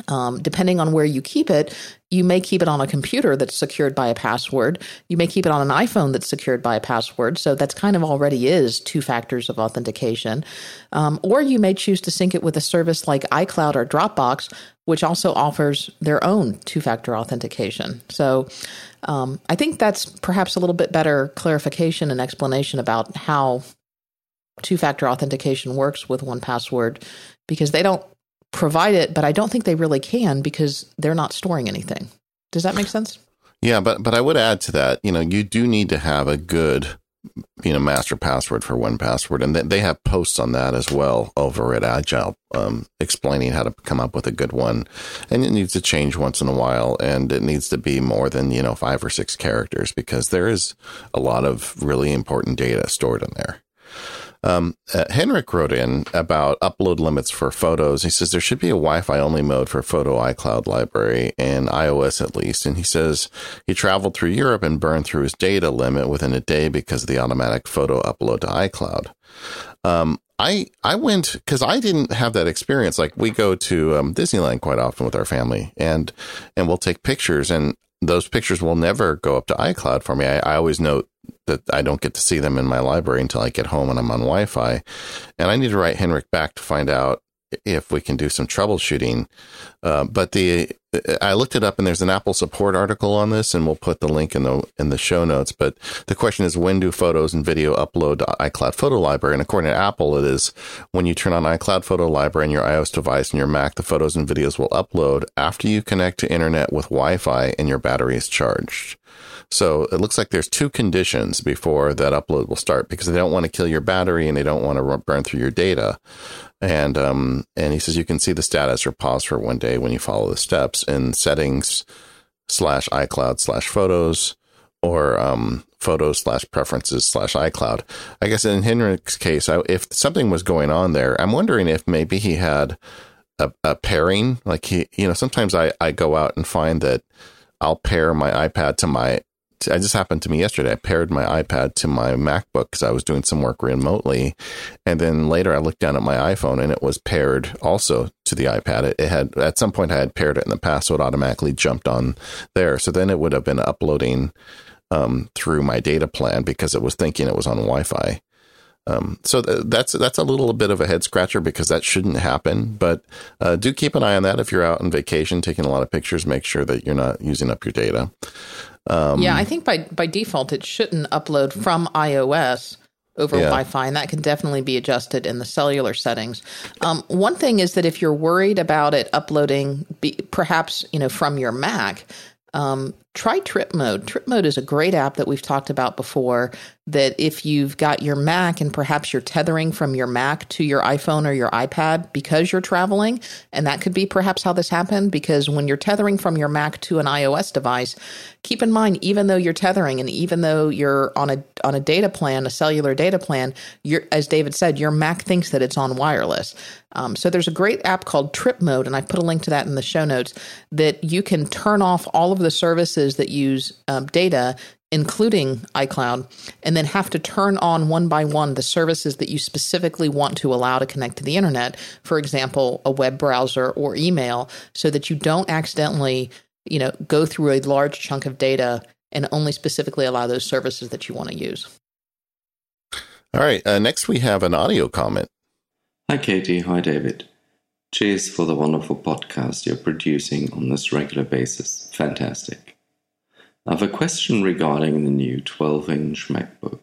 Um, depending on where you keep it, you may keep it on a computer that's secured by a password. You may keep it on an iPhone that's secured by a password. So that's kind of already is two factors of authentication. Um, or you may choose to sync it with a service like iCloud or Dropbox, which also offers their own two-factor authentication. So um, I think that's perhaps a little bit better clarification and explanation about how two-factor authentication works with one Password, because they don't provide it, but I don't think they really can because they're not storing anything. Does that make sense? Yeah, but but I would add to that, you know, you do need to have a good, you know, master password for one Password, and they have posts on that as well over at Agile, um, explaining how to come up with a good one. And it needs to change once in a while, and it needs to be more than, you know, five or six characters because there is a lot of really important data stored in there. Um, uh, Henrik wrote in about upload limits for photos. He says there should be a Wi-Fi only mode for photo iCloud library in iOS at least. And he says he traveled through Europe and burned through his data limit within a day because of the automatic photo upload to iCloud. Um, I, I went because I didn't have that experience. Like we go to um, Disneyland quite often with our family and and we'll take pictures, and those pictures will never go up to iCloud for me. I, I always note that I don't get to see them in my library until I get home and I'm on Wi-Fi. And I need to write Henrik back to find out if we can do some troubleshooting. Uh, but the I looked it up, and there's an Apple support article on this, and we'll put the link in the in the show notes. But the question is, when do photos and video upload to iCloud Photo Library? And according to Apple, it is when you turn on iCloud Photo Library on your iOS device and your Mac, the photos and videos will upload after you connect to internet with Wi-Fi and your battery is charged. So it looks like there's two conditions before that upload will start, because they don't want to kill your battery and they don't want to burn through your data. And um, and he says you can see the status or pause for one day when you follow the steps in settings slash iCloud slash photos or um, photos slash preferences slash iCloud. I guess in Henrik's case, I, if something was going on there, I'm wondering if maybe he had a, a pairing. Like he, you know, sometimes I, I go out and find that I'll pair my iPad to my. I just happened to me yesterday. I paired my iPad to my MacBook because I was doing some work remotely. And then later I looked down at my iPhone and it was paired also to the iPad. It, it had, at some point I had paired it in the past, so it automatically jumped on there. So then it would have been uploading um, through my data plan because it was thinking it was on Wi-Fi. Um, so th- that's that's a little bit of a head scratcher because that shouldn't happen. But uh, do keep an eye on that if you're out on vacation, taking a lot of pictures. Make sure that you're not using up your data. Um, yeah, I think by, by default, it shouldn't upload from iOS over yeah. Wi-Fi, and that can definitely be adjusted in the cellular settings. Um, one thing is that if you're worried about it uploading be, perhaps you know from your Mac, um, try Trip Mode. Trip Mode is a great app that we've talked about before, that if you've got your Mac and perhaps you're tethering from your Mac to your iPhone or your iPad because you're traveling, and that could be perhaps how this happened, because when you're tethering from your Mac to an iOS device, keep in mind, even though you're tethering and even though you're on a on a data plan, a cellular data plan, you're, as David said, your Mac thinks that it's on wireless. Um, so there's a great app called Trip Mode, and I put a link to that in the show notes, that you can turn off all of the services that use um, data, including iCloud, and then have to turn on one by one the services that you specifically want to allow to connect to the internet, for example, a web browser or email, so that you don't accidentally, you know, go through a large chunk of data and only specifically allow those services that you want to use. All right. Uh, next, we have an audio comment. Hi, Katie. Hi, David. Cheers for the wonderful podcast you're producing on this regular basis. Fantastic. I have a question regarding the new twelve-inch MacBook.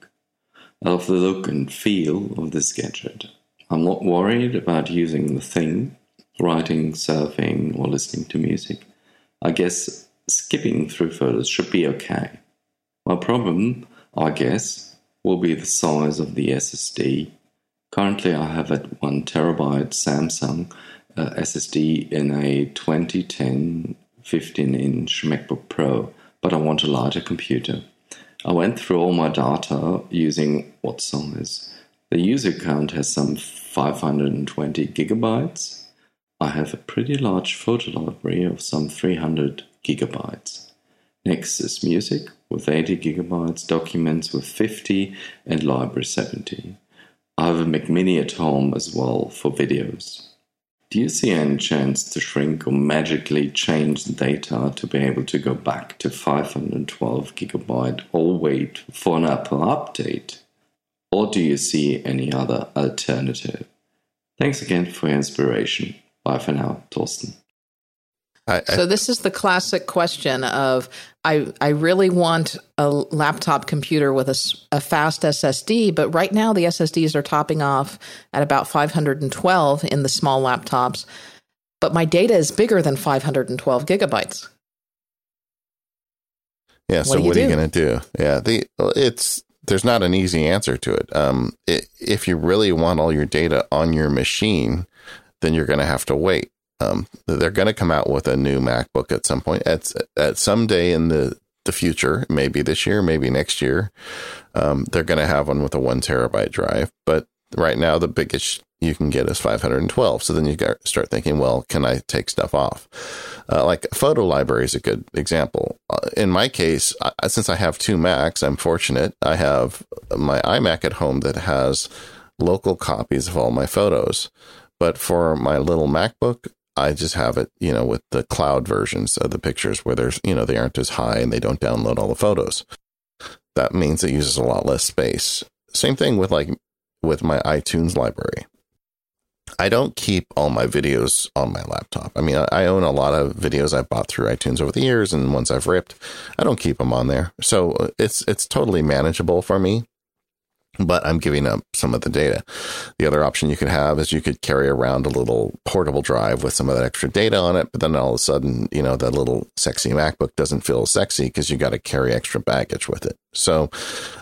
I love the look and feel of this gadget. I'm not worried about using the thing writing, surfing, or listening to music. I guess skipping through photos should be okay. My problem, I guess, will be the size of the S S D. Currently I have a one terabyte Samsung uh, S S D in a twenty ten fifteen inch MacBook Pro, but I want a larger computer. I went through all my data using what size. The user count has some five hundred twenty gigabytes. I have a pretty large photo library of some three hundred gigabytes. Next is music with eighty gigabytes, documents with fifty, and library seventy. I have a Mac Mini at home as well for videos. Do you see any chance to shrink or magically change the data to be able to go back to five hundred twelve gigabyte or wait for an Apple update? Or do you see any other alternative? Thanks again for your inspiration. Bye for now, Torsten. I, I, so this is the classic question of, I, I really want a laptop computer with a, a fast S S D, but right now the S S Ds are topping off at about five hundred twelve in the small laptops, but my data is bigger than five hundred twelve gigabytes. Yeah, so what are you going to do? Yeah, the, it's there's not an easy answer to it. Um, it. If you really want all your data on your machine, then you're going to have to wait. Um, they're going to come out with a new MacBook at some point, at at some day in the, the future, maybe this year, maybe next year. Um, they're going to have one with a one terabyte drive. But right now, the biggest you can get is five hundred twelve. So then you got start thinking, well, can I take stuff off? Uh, like photo library is a good example. In my case, I, since I have two Macs, I'm fortunate. I have my iMac at home that has local copies of all my photos. But for my little MacBook, I just have it, you know, with the cloud versions of the pictures where there's, you know, they aren't as high and they don't download all the photos. That means it uses a lot less space. Same thing with like with my iTunes library. I don't keep all my videos on my laptop. I mean, I own a lot of videos I've bought through iTunes over the years, and ones I've ripped, I don't keep them on there. So it's it's totally manageable for me. But I'm giving up some of the data. The other option you could have is you could carry around a little portable drive with some of that extra data on it. But then all of a sudden, you know, that little sexy MacBook doesn't feel sexy because you got to carry extra baggage with it. So,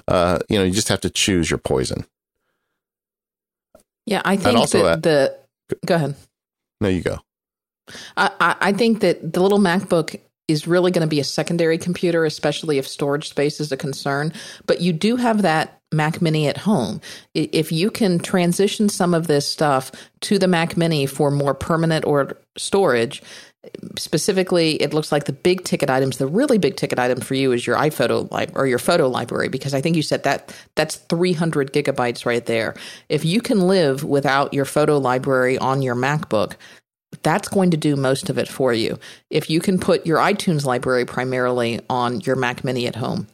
uh, you know, you just have to choose your poison. Yeah, I think also that the, the... Go ahead. No, you go. I, I think that the little MacBook is really going to be a secondary computer, especially if storage space is a concern. But you do have that Mac Mini at home. If you can transition some of this stuff to the Mac Mini for more permanent or storage, specifically, it looks like the big ticket items, the really big ticket item for you is your iPhoto li- or your photo library, because I think you said that that's three hundred gigabytes right there. If you can live without your photo library on your MacBook, that's going to do most of it for you. If you can put your iTunes library primarily on your Mac Mini at home,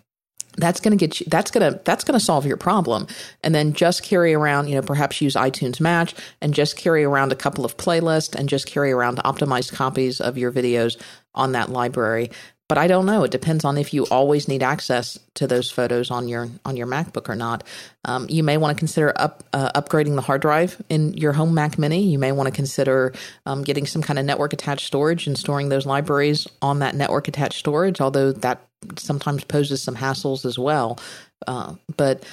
that's going to get you, that's going to, that's going to solve your problem. And then just carry around, you know, perhaps use iTunes Match and just carry around a couple of playlists and just carry around optimized copies of your videos on that library. But I don't know. It depends on if you always need access to those photos on your, on your MacBook or not. Um, you may want to consider up, uh, upgrading the hard drive in your home Mac Mini. You may want to consider um, getting some kind of network attached storage and storing those libraries on that network attached storage, although that sometimes poses some hassles as well. Uh, but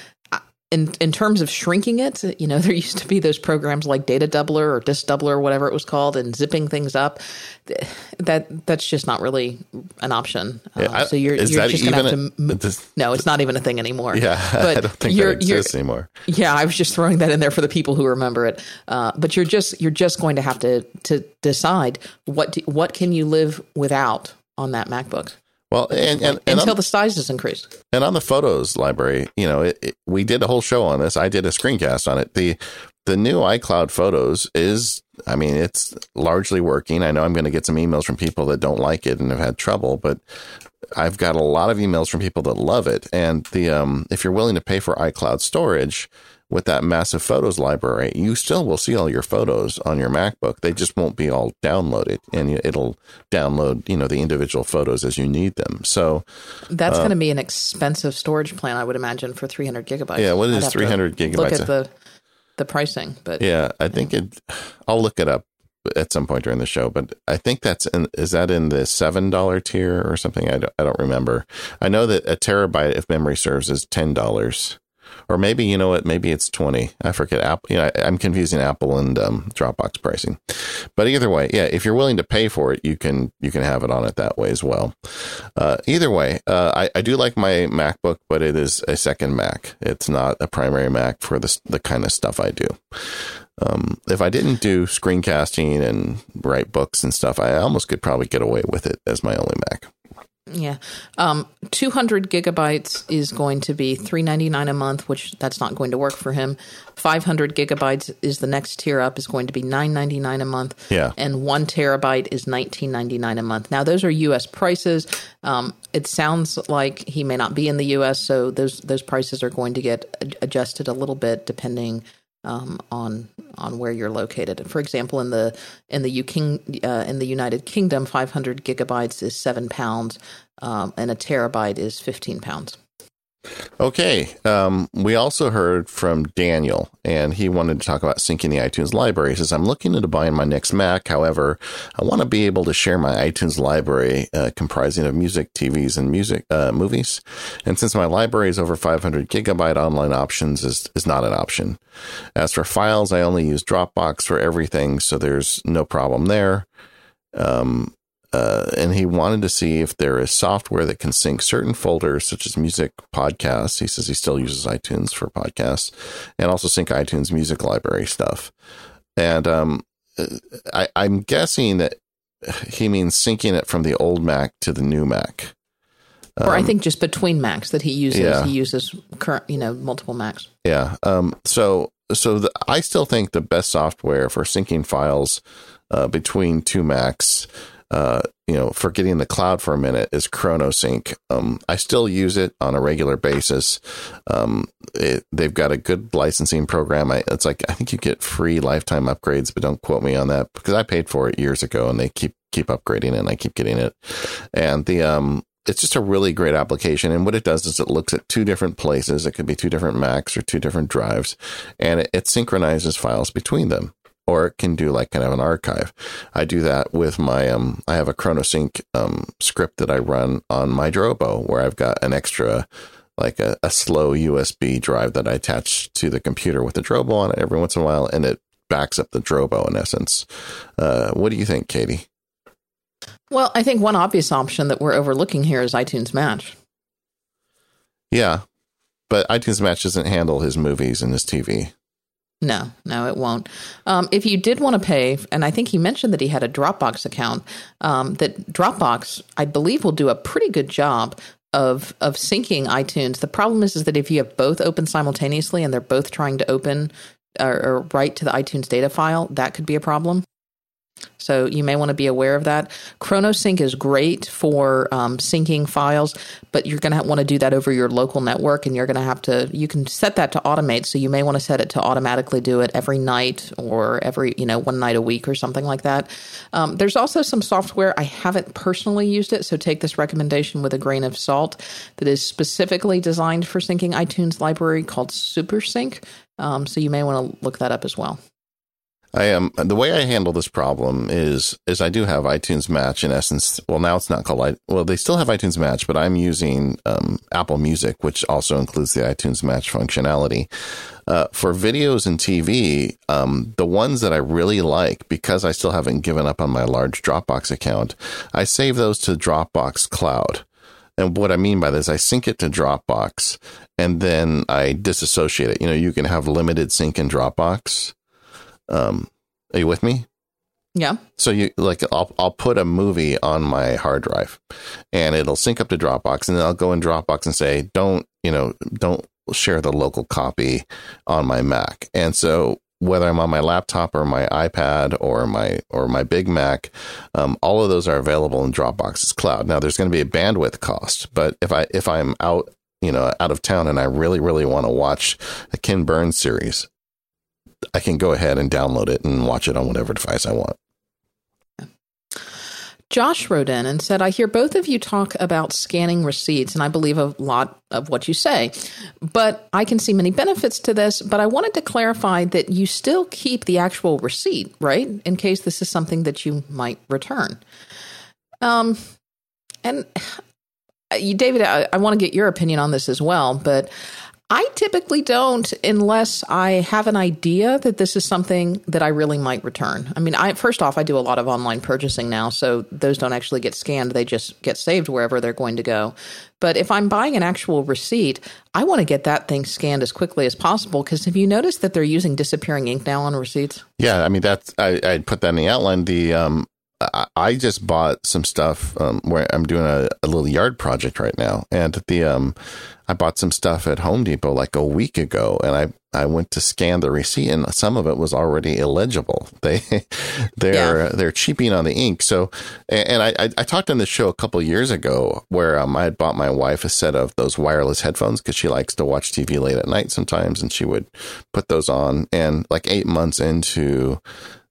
in in terms of shrinking it, you know, there used to be those programs like Data Doubler or Disk Doubler, whatever it was called, and zipping things up. That that's just not really an option. Uh, yeah, I, so you're, you're just going to have to... Does, no, it's not even a thing anymore. Yeah, but I don't think that exists anymore. Yeah, I was just throwing that in there for the people who remember it. Uh, but you're just you're just going to have to to decide what do, what can you live without on that MacBook. Well, and, and, and until on, the size is increased. And on the photos library, you know, it, it, we did a whole show on this. I did a screencast on it. The the new iCloud Photos is, I mean, it's largely working. I know I'm going to get some emails from people that don't like it and have had trouble, but I've got a lot of emails from people that love it. And the um, if you're willing to pay for iCloud storage with that massive photos library, you still will see all your photos on your MacBook. They just won't be all downloaded, and it'll download, you know, the individual photos as you need them. So that's uh, going to be an expensive storage plan, I would imagine, for three hundred gigabytes. Yeah, what is three hundred gigabytes? Look at the the pricing, but yeah, I think yeah. it. I'll look it up at some point during the show, but I think that's in, is that in the seven dollar tier or something? I don't, I don't remember. I know that a terabyte, if memory serves, is ten dollars, or maybe, you know what, maybe it's twenty. I forget. Apple, you know, I'm confusing Apple and um, Dropbox pricing, but either way, yeah, if you're willing to pay for it, you can, you can have it on it that way as well. Uh, either way, uh, I, I do like my MacBook, but it is a second Mac. It's not a primary Mac for the the kind of stuff I do. Um, if I didn't do screencasting and write books and stuff, I almost could probably get away with it as my only Mac. Yeah. Um, two hundred gigabytes is going to be three ninety-nine a month, which that's not going to work for him. five hundred gigabytes is the next tier up, is going to be nine ninety-nine a month. Yeah. And one terabyte is nineteen ninety-nine a month. Now, those are U S prices. Um, it sounds like he may not be in the U S, so those, those prices are going to get adjusted a little bit depending Um, on on where you're located. For example, in the in the U King uh, in the United Kingdom, five hundred gigabytes is seven pounds, um, and a terabyte is fifteen pounds. Okay. Um, we also heard from Daniel, and he wanted to talk about syncing the iTunes library. He says, I'm looking into buying my next Mac. However, I want to be able to share my iTunes library uh, comprising of music, T Vs, and music uh, movies. And since my library is over five hundred gigabyte, online options is, is not an option. As for files, I only use Dropbox for everything, so there's no problem there. Um Uh, and he wanted to see if there is software that can sync certain folders, such as music, podcasts. He says he still uses iTunes for podcasts, and also sync iTunes music library stuff. And um, I, I'm guessing that he means syncing it from the old Mac to the new Mac. Um, or I think just between Macs that he uses. Yeah. He uses current, you know, multiple Macs. Yeah. Um, so so the, I still think the best software for syncing files uh, between two Macs, Uh, you know, forgetting the cloud for a minute, is ChronoSync. Um, I still use it on a regular basis. Um, it, they've got a good licensing program. I, it's like, I think you get free lifetime upgrades, but don't quote me on that because I paid for it years ago and they keep, keep upgrading it and I keep getting it. And the, um, it's just a really great application. And what it does is it looks at two different places. It could be two different Macs or two different drives, and it, it synchronizes files between them. Or it can do like kind of an archive. I do that with my, um, I have a ChronoSync um, script that I run on my Drobo, where I've got an extra, like a, a slow U S B drive that I attach to the computer with the Drobo on it every once in a while. And it backs up the Drobo in essence. Uh, what do you think, Katie? Well, I think one obvious option that we're overlooking here is iTunes Match. Yeah, but iTunes Match doesn't handle his movies and his T V. No, no, it won't. Um, if you did want to pay, and I think he mentioned that he had a Dropbox account, um, that Dropbox, I believe, will do a pretty good job of of syncing iTunes. The problem is, is that if you have both open simultaneously and they're both trying to open or, or write to the iTunes data file, that could be a problem. So you may want to be aware of that. ChronoSync is great for um, syncing files, but you're going to want to do that over your local network, and you're going to have to, you can set that to automate. So you may want to set it to automatically do it every night or every, you know, one night a week or something like that. Um, there's also some software, I haven't personally used it, so take this recommendation with a grain of salt, that is specifically designed for syncing iTunes library called SuperSync. Um, so you may want to look that up as well. I am the way I handle this problem is is I do have iTunes Match in essence. Well, now it's not called. Well, they still have iTunes Match, but I'm using um, Apple Music, which also includes the iTunes Match functionality. Uh, for videos and T V, um, the ones that I really like, because I still haven't given up on my large Dropbox account, I save those to Dropbox Cloud. And what I mean by this, I sync it to Dropbox and then I disassociate it. You know, you can have limited sync in Dropbox. Um, are you with me? Yeah. So you like, I'll, I'll put a movie on my hard drive and it'll sync up to Dropbox, and then I'll go in Dropbox and say, don't, you know, don't share the local copy on my Mac. And so whether I'm on my laptop or my iPad or my, or my big Mac, um, all of those are available in Dropbox's cloud. Now there's going to be a bandwidth cost, but if I, if I'm out, you know, out of town and I really, really want to watch a Ken Burns series, I can go ahead and download it and watch it on whatever device I want. Josh wrote in and said, I hear both of you talk about scanning receipts, and I believe a lot of what you say, but I can see many benefits to this, but I wanted to clarify that you still keep the actual receipt, right? In case this is something that you might return. Um, and you, David, I, I want to get your opinion on this as well, but I typically don't unless I have an idea that this is something that I really might return. I mean, I, first off, I do a lot of online purchasing now, so those don't actually get scanned. They just get saved wherever they're going to go. But if I'm buying an actual receipt, I want to get that thing scanned as quickly as possible, because have you noticed that they're using disappearing ink now on receipts? Yeah, I mean, that's I, I put that in the outline. The um, I, I just bought some stuff um, where I'm doing a, a little yard project right now, and the um. I bought some stuff at Home Depot like a week ago, and I, I went to scan the receipt, and some of it was already illegible. They they're yeah. they're cheaping on the ink. So, and I I talked on the show a couple of years ago where um, I had bought my wife a set of those wireless headphones because she likes to watch T V late at night sometimes, and she would put those on. And like eight months into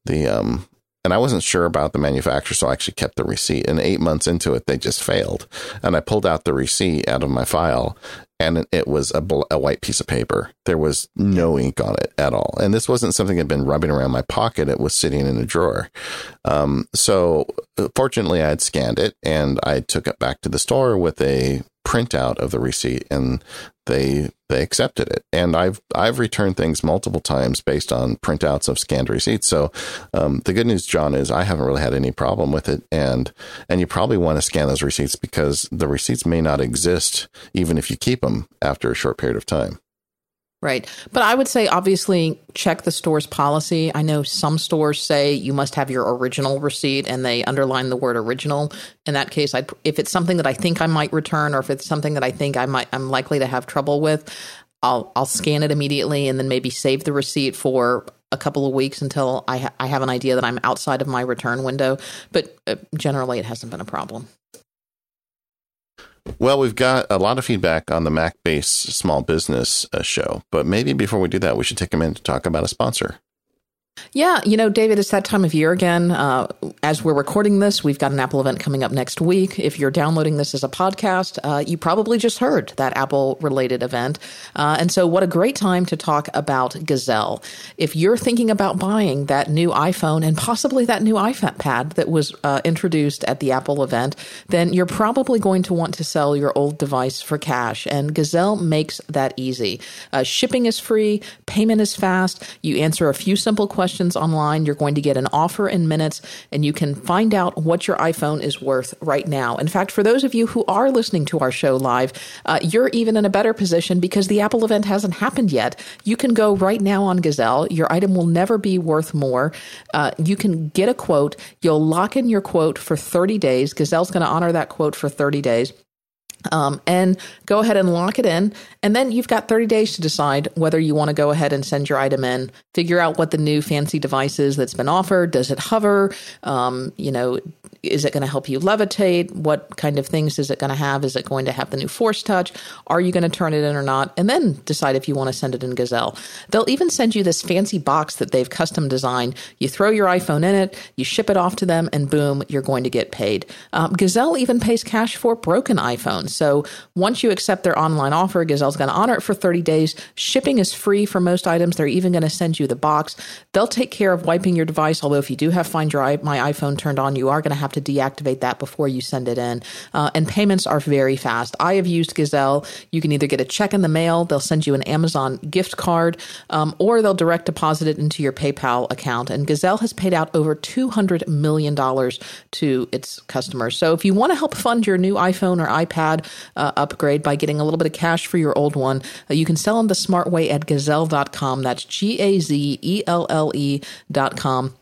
the um. And I wasn't sure about the manufacturer, so I actually kept the receipt. And eight months into it, they just failed. And I pulled out the receipt out of my file, and it was a, bl- a white piece of paper. There was no ink on it at all. And this wasn't something that had been rubbing around my pocket. It was sitting in a drawer. Um, so fortunately, I had scanned it, and I took it back to the store with a printout of the receipt, and they they accepted it. And I've I've returned things multiple times based on printouts of scanned receipts. So um, the good news, John, is I haven't really had any problem with it. And and you probably want to scan those receipts because the receipts may not exist even if you keep them after a short period of time. Right. But I would say, obviously, check the store's policy. I know some stores say you must have your original receipt, and they underline the word original. In that case, I'd, if it's something that I think I might return, or if it's something that I think I might, I'm likely to have trouble with, I'll I'll scan it immediately and then maybe save the receipt for a couple of weeks until I, ha- I have an idea that I'm outside of my return window. But uh, generally, it hasn't been a problem. Well, we've got a lot of feedback on the Mac-based small business uh, show, but maybe before we do that, we should take a minute to talk about a sponsor. Yeah. You know, David, it's that time of year again. Uh, as we're recording this, we've got an Apple event coming up next week. If you're downloading this as a podcast, uh, you probably just heard that Apple-related event. Uh, and so what a great time to talk about Gazelle. If you're thinking about buying that new iPhone and possibly that new iPad that was uh, introduced at the Apple event, then you're probably going to want to sell your old device for cash. And Gazelle makes that easy. Uh, shipping is free. Payment is fast. You answer a few simple questions. questions online, you're going to get an offer in minutes, and you can find out what your iPhone is worth right now. In fact, for those of you who are listening to our show live, uh, you're even in a better position because the Apple event hasn't happened yet. You can go right now on Gazelle. Your item will never be worth more. Uh, you can get a quote. You'll lock in your quote for thirty days. Gazelle's going to honor that quote for thirty days. Um, and go ahead and lock it in. And then you've got thirty days to decide whether you want to go ahead and send your item in, figure out what the new fancy device is that's been offered. Does it hover? Um, you know, is it going to help you levitate? What kind of things is it going to have? Is it going to have the new force touch? Are you going to turn it in or not? And then decide if you want to send it in Gazelle. They'll even send you this fancy box that they've custom designed. You throw your iPhone in it, you ship it off to them, and boom, you're going to get paid. Um, Gazelle even pays cash for broken iPhones. So once you accept their online offer, Gazelle's going to honor it for thirty days. Shipping is free for most items. They're even going to send you the box. They'll take care of wiping your device, although if you do have Find Your My iPhone turned on, you are going to have to deactivate that before you send it in. Uh, and payments are very fast. I have used Gazelle. You can either get a check in the mail, they'll send you an Amazon gift card, um, or they'll direct deposit it into your PayPal account. And Gazelle has paid out over two hundred million dollars to its customers. So if you want to help fund your new iPhone or iPad, Uh, upgrade by getting a little bit of cash for your old one. Uh, you can sell them the smart way at gazelle dot com. That's G A Z E L L E dot com.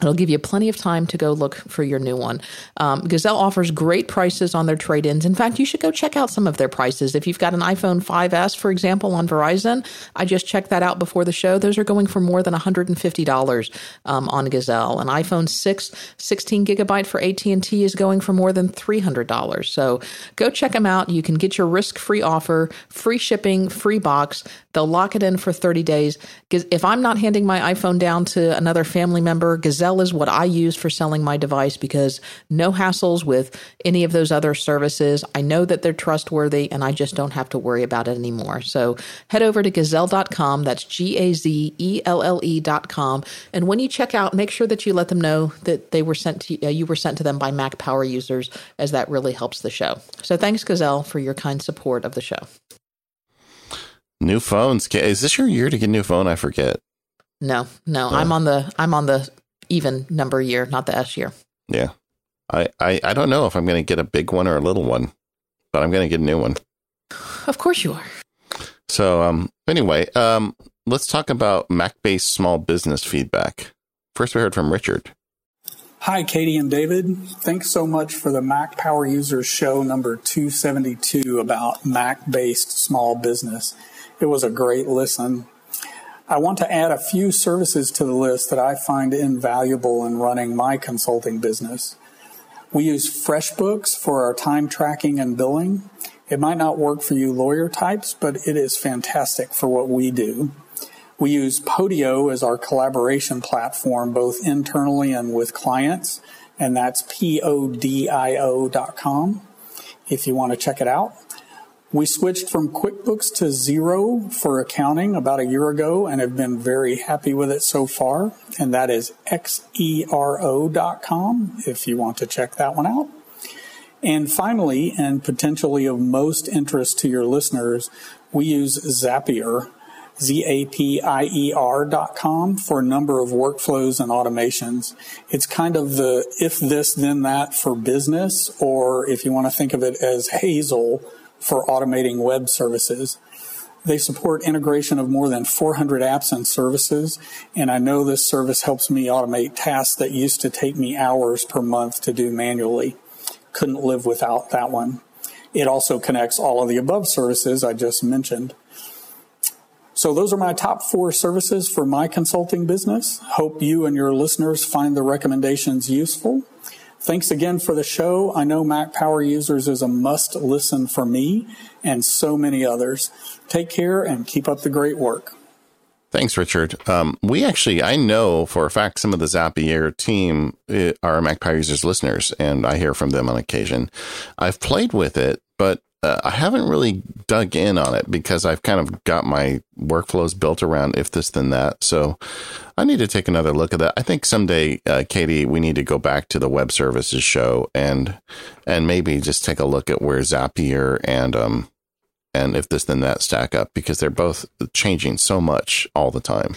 It'll give you plenty of time to go look for your new one. Um, Gazelle offers great prices on their trade-ins. In fact, you should go check out some of their prices. If you've got an iPhone five S, for example, on Verizon, I just checked that out before the show. Those are going for more than one hundred fifty dollars um, on Gazelle. An iPhone six, sixteen gigabyte for A T and T is going for more than three hundred dollars. So go check them out. You can get your risk-free offer, free shipping, free box. They'll lock it in for thirty days. If I'm not handing my iPhone down to another family member, Gazelle Gazelle is what I use for selling my device because no hassles with any of those other services. I know that they're trustworthy and I just don't have to worry about it anymore. So head over to gazelle dot com. That's G A Z E L L E dot com. And when you check out, make sure that you let them know that they were sent to uh, you were sent to them by Mac Power users, as that really helps the show. So thanks, Gazelle, for your kind support of the show. New phones. Is this your year to get a new phone? I forget. No, no, no. I'm on the I'm on the even number year, not the S year. Yeah. I, I, I don't know if I'm going to get a big one or a little one, but I'm going to get a new one. Of course you are. So um, anyway, um, let's talk about Mac-based small business feedback. First, we heard from Richard. Hi, Katie and David. Thanks so much for the Mac Power Users show number two seventy-two about Mac-based small business. It was a great listen. I want to add a few services to the list that I find invaluable in running my consulting business. We use FreshBooks for our time tracking and billing. It might not work for you lawyer types, but it is fantastic for what we do. We use Podio as our collaboration platform, both internally and with clients, and that's P O D I O dot com if you want to check it out. We switched from QuickBooks to Xero for accounting about a year ago and have been very happy with it so far, and that is X E R O dot com if you want to check that one out. And finally, and potentially of most interest to your listeners, we use Zapier, Z A P I E R dot com for a number of workflows and automations. It's kind of the if this, then that for business, or if you want to think of it as Hazel for automating web services. They support integration of more than four hundred apps and services, and I know this service helps me automate tasks that used to take me hours per month to do manually. Couldn't live without that one. It also connects all of the above services I just mentioned. So those are my top four services for my consulting business. Hope you and your listeners find the recommendations useful. Thanks again for the show. I know Mac Power Users is a must listen for me and so many others. Take care and keep up the great work. Thanks, Richard. Um, we actually, I know for a fact, some of the Zapier team are Mac Power Users listeners, and I hear from them on occasion. I've played with it, but Uh, I haven't really dug in on it because I've kind of got my workflows built around if this, then that. So I need to take another look at that. I think someday, uh, Katie, we need to go back to the web services show and and maybe just take a look at where Zapier and um and if this, then that stack up, because they're both changing so much all the time.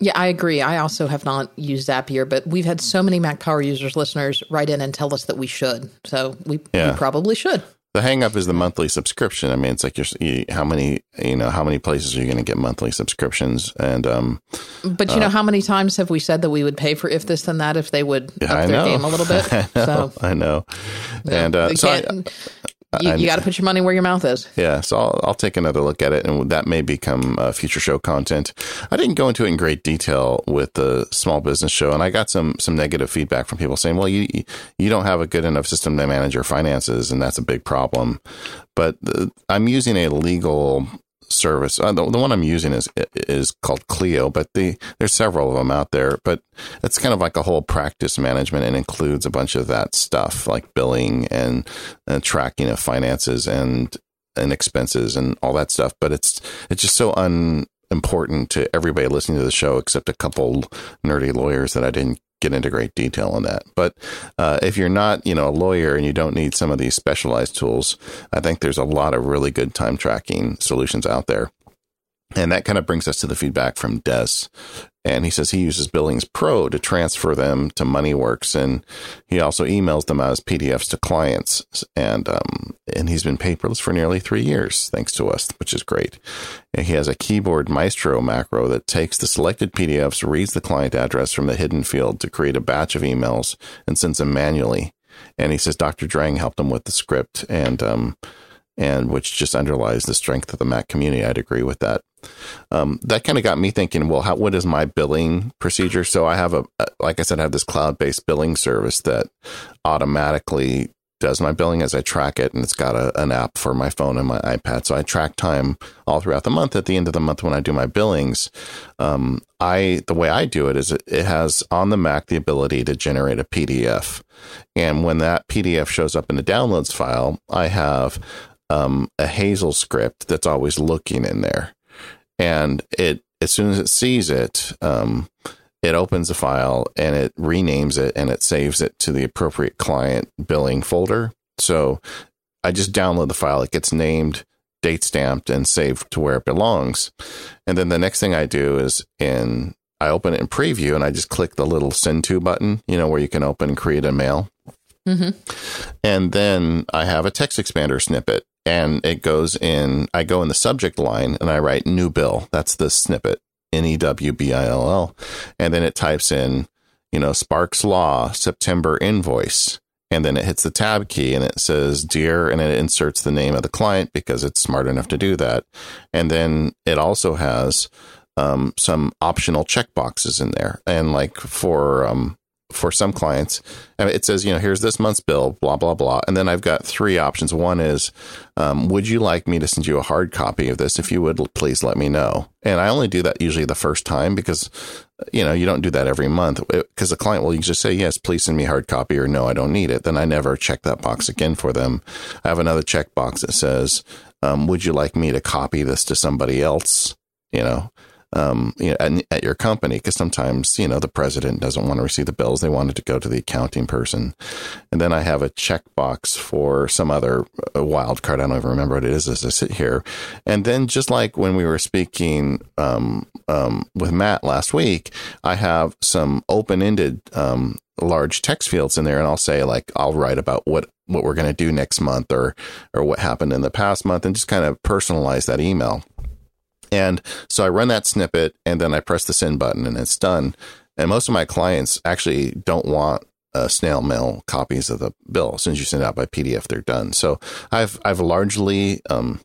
Yeah, I agree. I also have not used Zapier, but we've had so many Mac Power Users listeners write in and tell us that we should. So we, yeah. we probably should. The hangup is the monthly subscription. I mean, it's like you're, you, how many, you know, how many places are you going to get monthly subscriptions? And um, but you uh, know, how many times have we said that we would pay for if this then that if they would yeah, up I their know. game a little bit? I know, so I know, yeah, and uh, so I, you, I, you got to put your money where your mouth is. Yeah, so I'll, I'll take another look at it, and that may become uh, future show content. I didn't go into it in great detail with the small business show, and I got some some negative feedback from people saying, "Well, you you don't have a good enough system to manage your finances, and that's a big problem." problem. But the, I'm using a legal service. Uh, the, the one I'm using is is called Clio, but the there's several of them out there. But it's kind of like a whole practice management and includes a bunch of that stuff like billing and, and tracking of finances and and expenses and all that stuff. But it's it's just so unimportant to everybody listening to the show, except a couple nerdy lawyers that I didn't get into great detail on that. But uh, if you're not, you know, a lawyer and you don't need some of these specialized tools, I think there's a lot of really good time tracking solutions out there. And that kind of brings us to the feedback from Des. And he says he uses Billings Pro to transfer them to MoneyWorks. And he also emails them out as P D Fs to clients. And um, and he's been paperless for nearly three years, thanks to us, which is great. And he has a Keyboard Maestro macro that takes the selected P D Fs, reads the client address from the hidden field to create a batch of emails and sends them manually. And he says Doctor Drang helped him with the script, and um, and which just underlies the strength of the Mac community. I'd agree with that. Um, that kind of got me thinking, well, how, what is my billing procedure? So I have a, like I said, I have this cloud-based billing service that automatically does my billing is I track it, and it's got a, an app for my phone and my iPad. So I track time all throughout the month. At the end of the month, when I do my billings, um, I the way I do it is it, it has on the Mac the ability to generate a P D F. And when that P D F shows up in the downloads file, I have um, a Hazel script that's always looking in there. And it as soon as it sees it, um, it opens the file and it renames it and it saves it to the appropriate client billing folder. So I just download the file. It gets named, date stamped, and saved to where it belongs. And then the next thing I do is in I open it in preview and I just click the little send to button, you know, where you can open and create a mail. Mm-hmm. And then I have a text expander snippet and it goes in. I go in the subject line and I write new bill. That's the snippet. N E W B I L L. And then it types in, you know, Spark's Law, September invoice. And then it hits the tab key and it says, dear, and it inserts the name of the client because it's smart enough to do that. And then it also has um, some optional checkboxes in there. And like for um, for some clients, it says, you know, here's this month's bill, blah, blah, blah. And then I've got three options. One is, um, would you like me to send you a hard copy of this? If you would, please let me know. And I only do that usually the first time because, you know, you don't do that every month because the client will just say, yes, please send me hard copy, or no, I don't need it. Then I never check that box again for them. I have another checkbox that says, um, would you like me to copy this to somebody else? You know? Um, you know, at, at your company, because sometimes, you know, the president doesn't want to receive the bills. They want it to go to the accounting person. And then I have a checkbox for some other wild card. I don't even remember what it is as I sit here. And then just like when we were speaking um, um, with Matt last week, I have some open-ended um, large text fields in there. And I'll say, like, I'll write about what what we're going to do next month or or what happened in the past month and just kind of personalize that email. And so I run that snippet and then I press the send button and it's done. And most of my clients actually don't want uh, snail mail copies of the bill. As soon as you send it out by P D F, they're done. So I've I've largely um,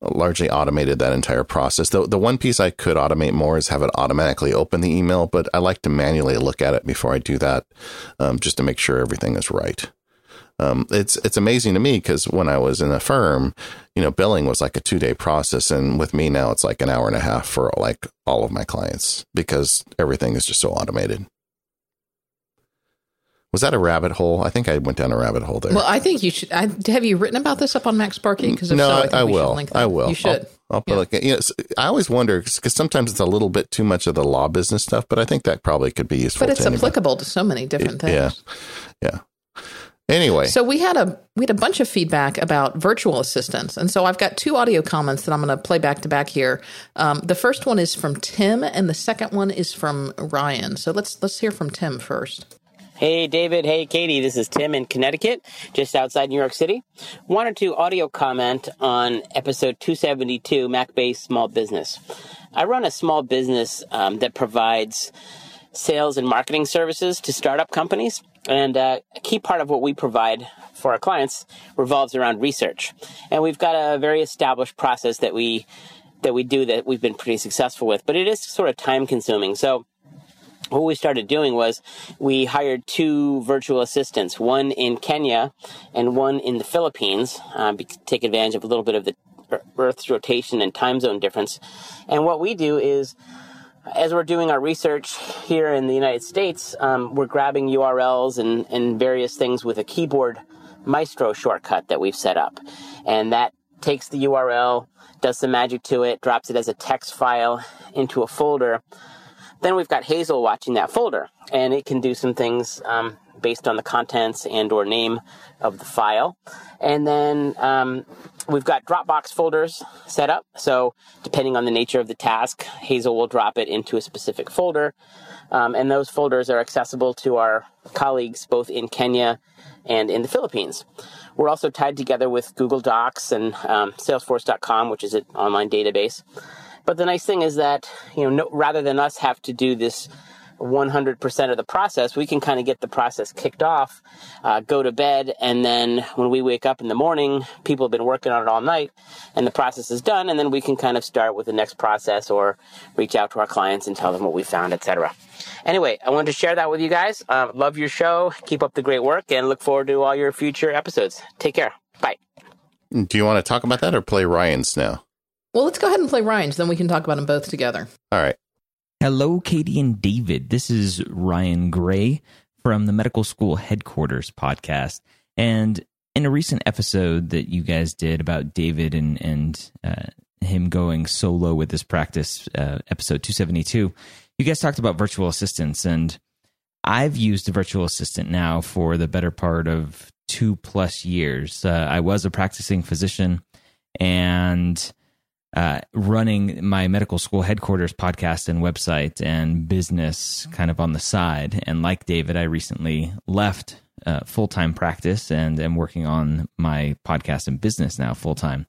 largely automated that entire process. The, the one piece I could automate more is have it automatically open the email, but I like to manually look at it before I do that um, just to make sure everything is right. Um, it's it's amazing to me because when I was in a firm, you know, billing was like a two day process. And with me now, it's like an hour and a half for like all of my clients because everything is just so automated. Was that a rabbit hole? I think I went down a rabbit hole there. Well, I think you should. I, have you written about this up on Mac Sparky? Because no, so, I, I, think I will. Link I will. You should. I'll, I'll yeah. like, you know, I always wonder because sometimes it's a little bit too much of the law business stuff, but I think that probably could be useful. But it's to applicable anybody. To so many different things. Yeah. Yeah. Anyway, so we had a we had a bunch of feedback about virtual assistants. And so I've got two audio comments that I'm going to play back to back here. Um, the first one is from Tim and the second one is from Ryan. So let's let's hear from Tim first. Hey, David. Hey, Katie. This is Tim in Connecticut, just outside New York City. Wanted to audio comment on episode two seventy-two, Mac-based small business. I run a small business um, that provides sales and marketing services to startup companies. And uh, a key part of what we provide for our clients revolves around research. And we've got a very established process that we that we do that we've been pretty successful with. But it is sort of time consuming. So what we started doing was we hired two virtual assistants, one in Kenya and one in the Philippines, um, to take advantage of a little bit of the Earth's rotation and time zone difference. And what we do is, as we're doing our research here in the United States, um, we're grabbing U R Ls and, and various things with a Keyboard Maestro shortcut that we've set up. And that takes the U R L, does some magic to it, drops it as a text file into a folder. Then we've got Hazel watching that folder, and it can do some things um, based on the contents and or name of the file. And then um, we've got Dropbox folders set up. So depending on the nature of the task, Hazel will drop it into a specific folder. Um, and those folders are accessible to our colleagues both in Kenya and in the Philippines. We're also tied together with Google Docs and um, Salesforce dot com, which is an online database. But the nice thing is that, you know, no, rather than us have to do this one hundred percent of the process, we can kind of get the process kicked off, uh, go to bed, and then when we wake up in the morning, people have been working on it all night, and the process is done, and then we can kind of start with the next process or reach out to our clients and tell them what we found, et cetera. Anyway, I wanted to share that with you guys. Uh, love your show. Keep up the great work, and look forward to all your future episodes. Take care. Bye. Do you want to talk about that or play Ryan's now? Well, let's go ahead and play Ryan's, then we can talk about them both together. All right. Hello, Katie and David. This is Ryan Gray from the Medical School Headquarters podcast. And in a recent episode that you guys did about David and, and uh, him going solo with his practice, uh, episode two seventy-two, you guys talked about virtual assistants. And I've used a virtual assistant now for the better part of two plus years. Uh, I was a practicing physician and uh, running my Medical School Headquarters podcast and website and business kind of on the side. And like David, I recently left uh, full-time practice and am working on my podcast and business now full-time.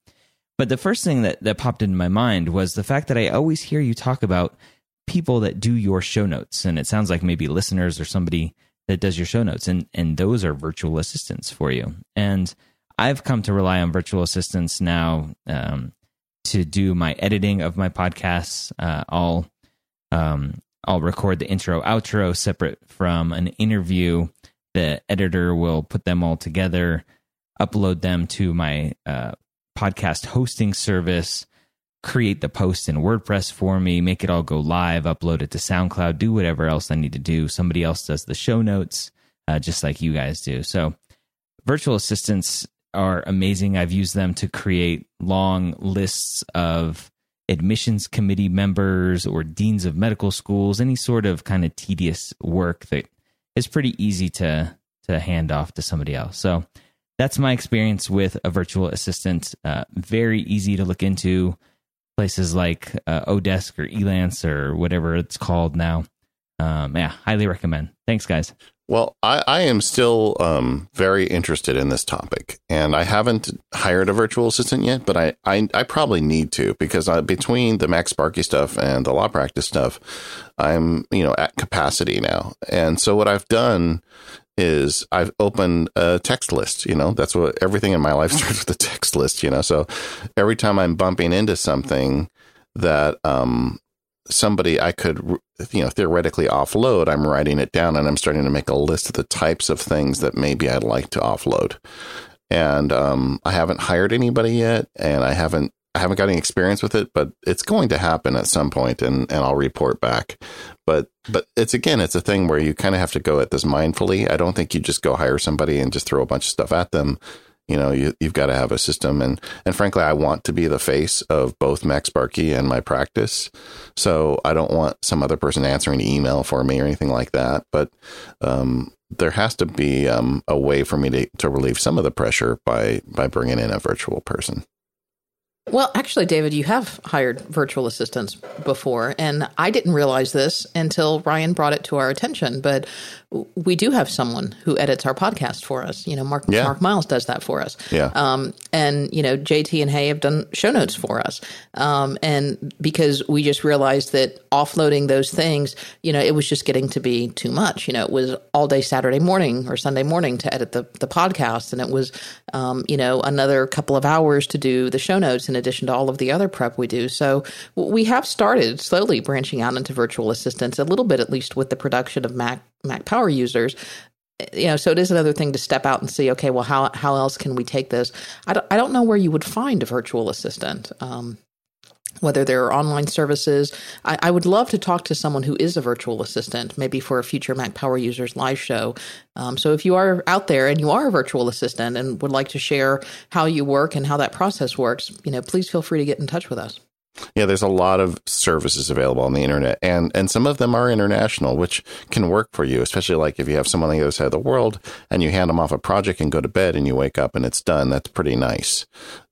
But the first thing that, that popped into my mind was the fact that I always hear you talk about people that do your show notes. And it sounds like maybe listeners or somebody that does your show notes, and, and those are virtual assistants for you. And I've come to rely on virtual assistants now um, to do my editing of my podcasts. Uh, I'll, um, I'll record the intro, outro separate from an interview. The editor will put them all together, upload them to my uh, podcast hosting service, create the post in WordPress for me, make it all go live, upload it to SoundCloud, do whatever else I need to do. Somebody else does the show notes, uh, just like you guys do. So virtual assistants are amazing. I've used them to create long lists of admissions committee members or deans of medical schools, any sort of kind of tedious work that is pretty easy to, to hand off to somebody else. So that's my experience with a virtual assistant. Uh, very easy to look into. Places like uh, Odesk or Elance or whatever it's called now. Um, yeah, highly recommend. Thanks, guys. Well, I, I am still um, very interested in this topic, and I haven't hired a virtual assistant yet, but I, I, I probably need to, because I, between the Max Sparky stuff and the law practice stuff, I'm, you know, at capacity now. And so what I've done is I've opened a text list. You know, that's what everything in my life starts with, a text list, you know. So every time I'm bumping into something that um, somebody I could, you know, theoretically offload, I'm writing it down and I'm starting to make a list of the types of things that maybe I'd like to offload. And um, I haven't hired anybody yet, and I haven't I haven't got any experience with it, but it's going to happen at some point, and, and I'll report back. But but it's, again, it's a thing where you kind of have to go at this mindfully. I don't think you just go hire somebody and just throw a bunch of stuff at them. You know, you, you've got to have a system. And, and frankly, I want to be the face of both Max Sparky and my practice. So I don't want some other person answering email for me or anything like that. But um, there has to be um, a way for me to, to relieve some of the pressure by by bringing in a virtual person. Well, actually, David, you have hired virtual assistants before, and I didn't realize this until Ryan brought it to our attention, but we do have someone who edits our podcast for us. You know, Mark yeah. Mark Miles does that for us. Yeah. Um, and, you know, J T and Hay have done show notes for us. Um, and because we just realized that offloading those things, you know, it was just getting to be too much. You know, it was all day Saturday morning or Sunday morning to edit the, the podcast, and it was, um, you know, another couple of hours to do the show notes and in addition to all of the other prep we do. So we have started slowly branching out into virtual assistants a little bit, at least with the production of Mac Mac Power Users. You know, so it is another thing to step out and see, okay, well, how how else can we take this? I don't, I don't know where you would find a virtual assistant, um, whether there are online services. I, I would love to talk to someone who is a virtual assistant, maybe for a future Mac Power Users live show. Um, so if you are out there and you are a virtual assistant and would like to share how you work and how that process works, you know, please feel free to get in touch with us. Yeah, there's a lot of services available on the internet, and and some of them are international, which can work for you, especially like if you have someone on the other side of the world and you hand them off a project and go to bed and you wake up and it's done. That's pretty nice.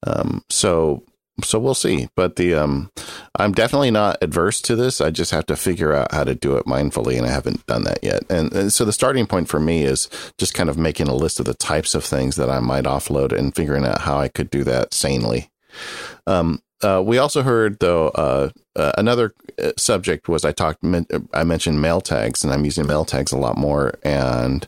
Um, so... So we'll see. But the um, I'm definitely not adverse to this. I just have to figure out how to do it mindfully, and I haven't done that yet. And, and so the starting point for me is just kind of making a list of the types of things that I might offload and figuring out how I could do that sanely. Um, Uh, we also heard, though, uh, uh, another subject was I talked. I mentioned mail tags, and I'm using mail tags a lot more. And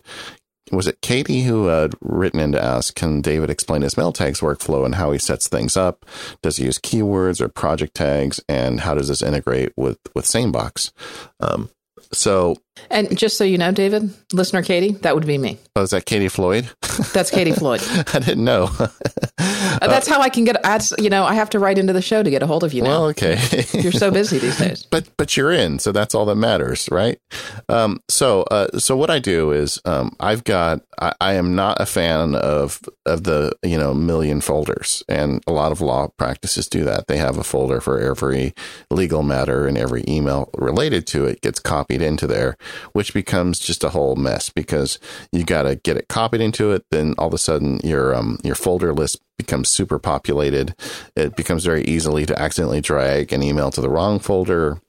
was it Katie who had written in to ask, can David explain his mail tags workflow and how he sets things up? Does he use keywords or project tags? And how does this integrate with, with SaneBox? Um, so, and just so you know, David, listener Katie, that would be me. Oh, is that Katie Floyd? That's Katie Floyd. I didn't know. Uh, that's how I can get, I, you know, I have to write into the show to get a hold of you now. Well, okay. You're so busy these days. But but you're in, so that's all that matters, right? Um, so uh, so what I do is um, I've got, I, I am not a fan of of the, you know, million folders. And a lot of law practices do that. They have a folder for every legal matter, and every email related to it gets copied into there, which becomes just a whole mess because you got to get it copied into it. Then all of a sudden your um, your folder list becomes super populated. It becomes very easily to accidentally drag an email to the wrong folder.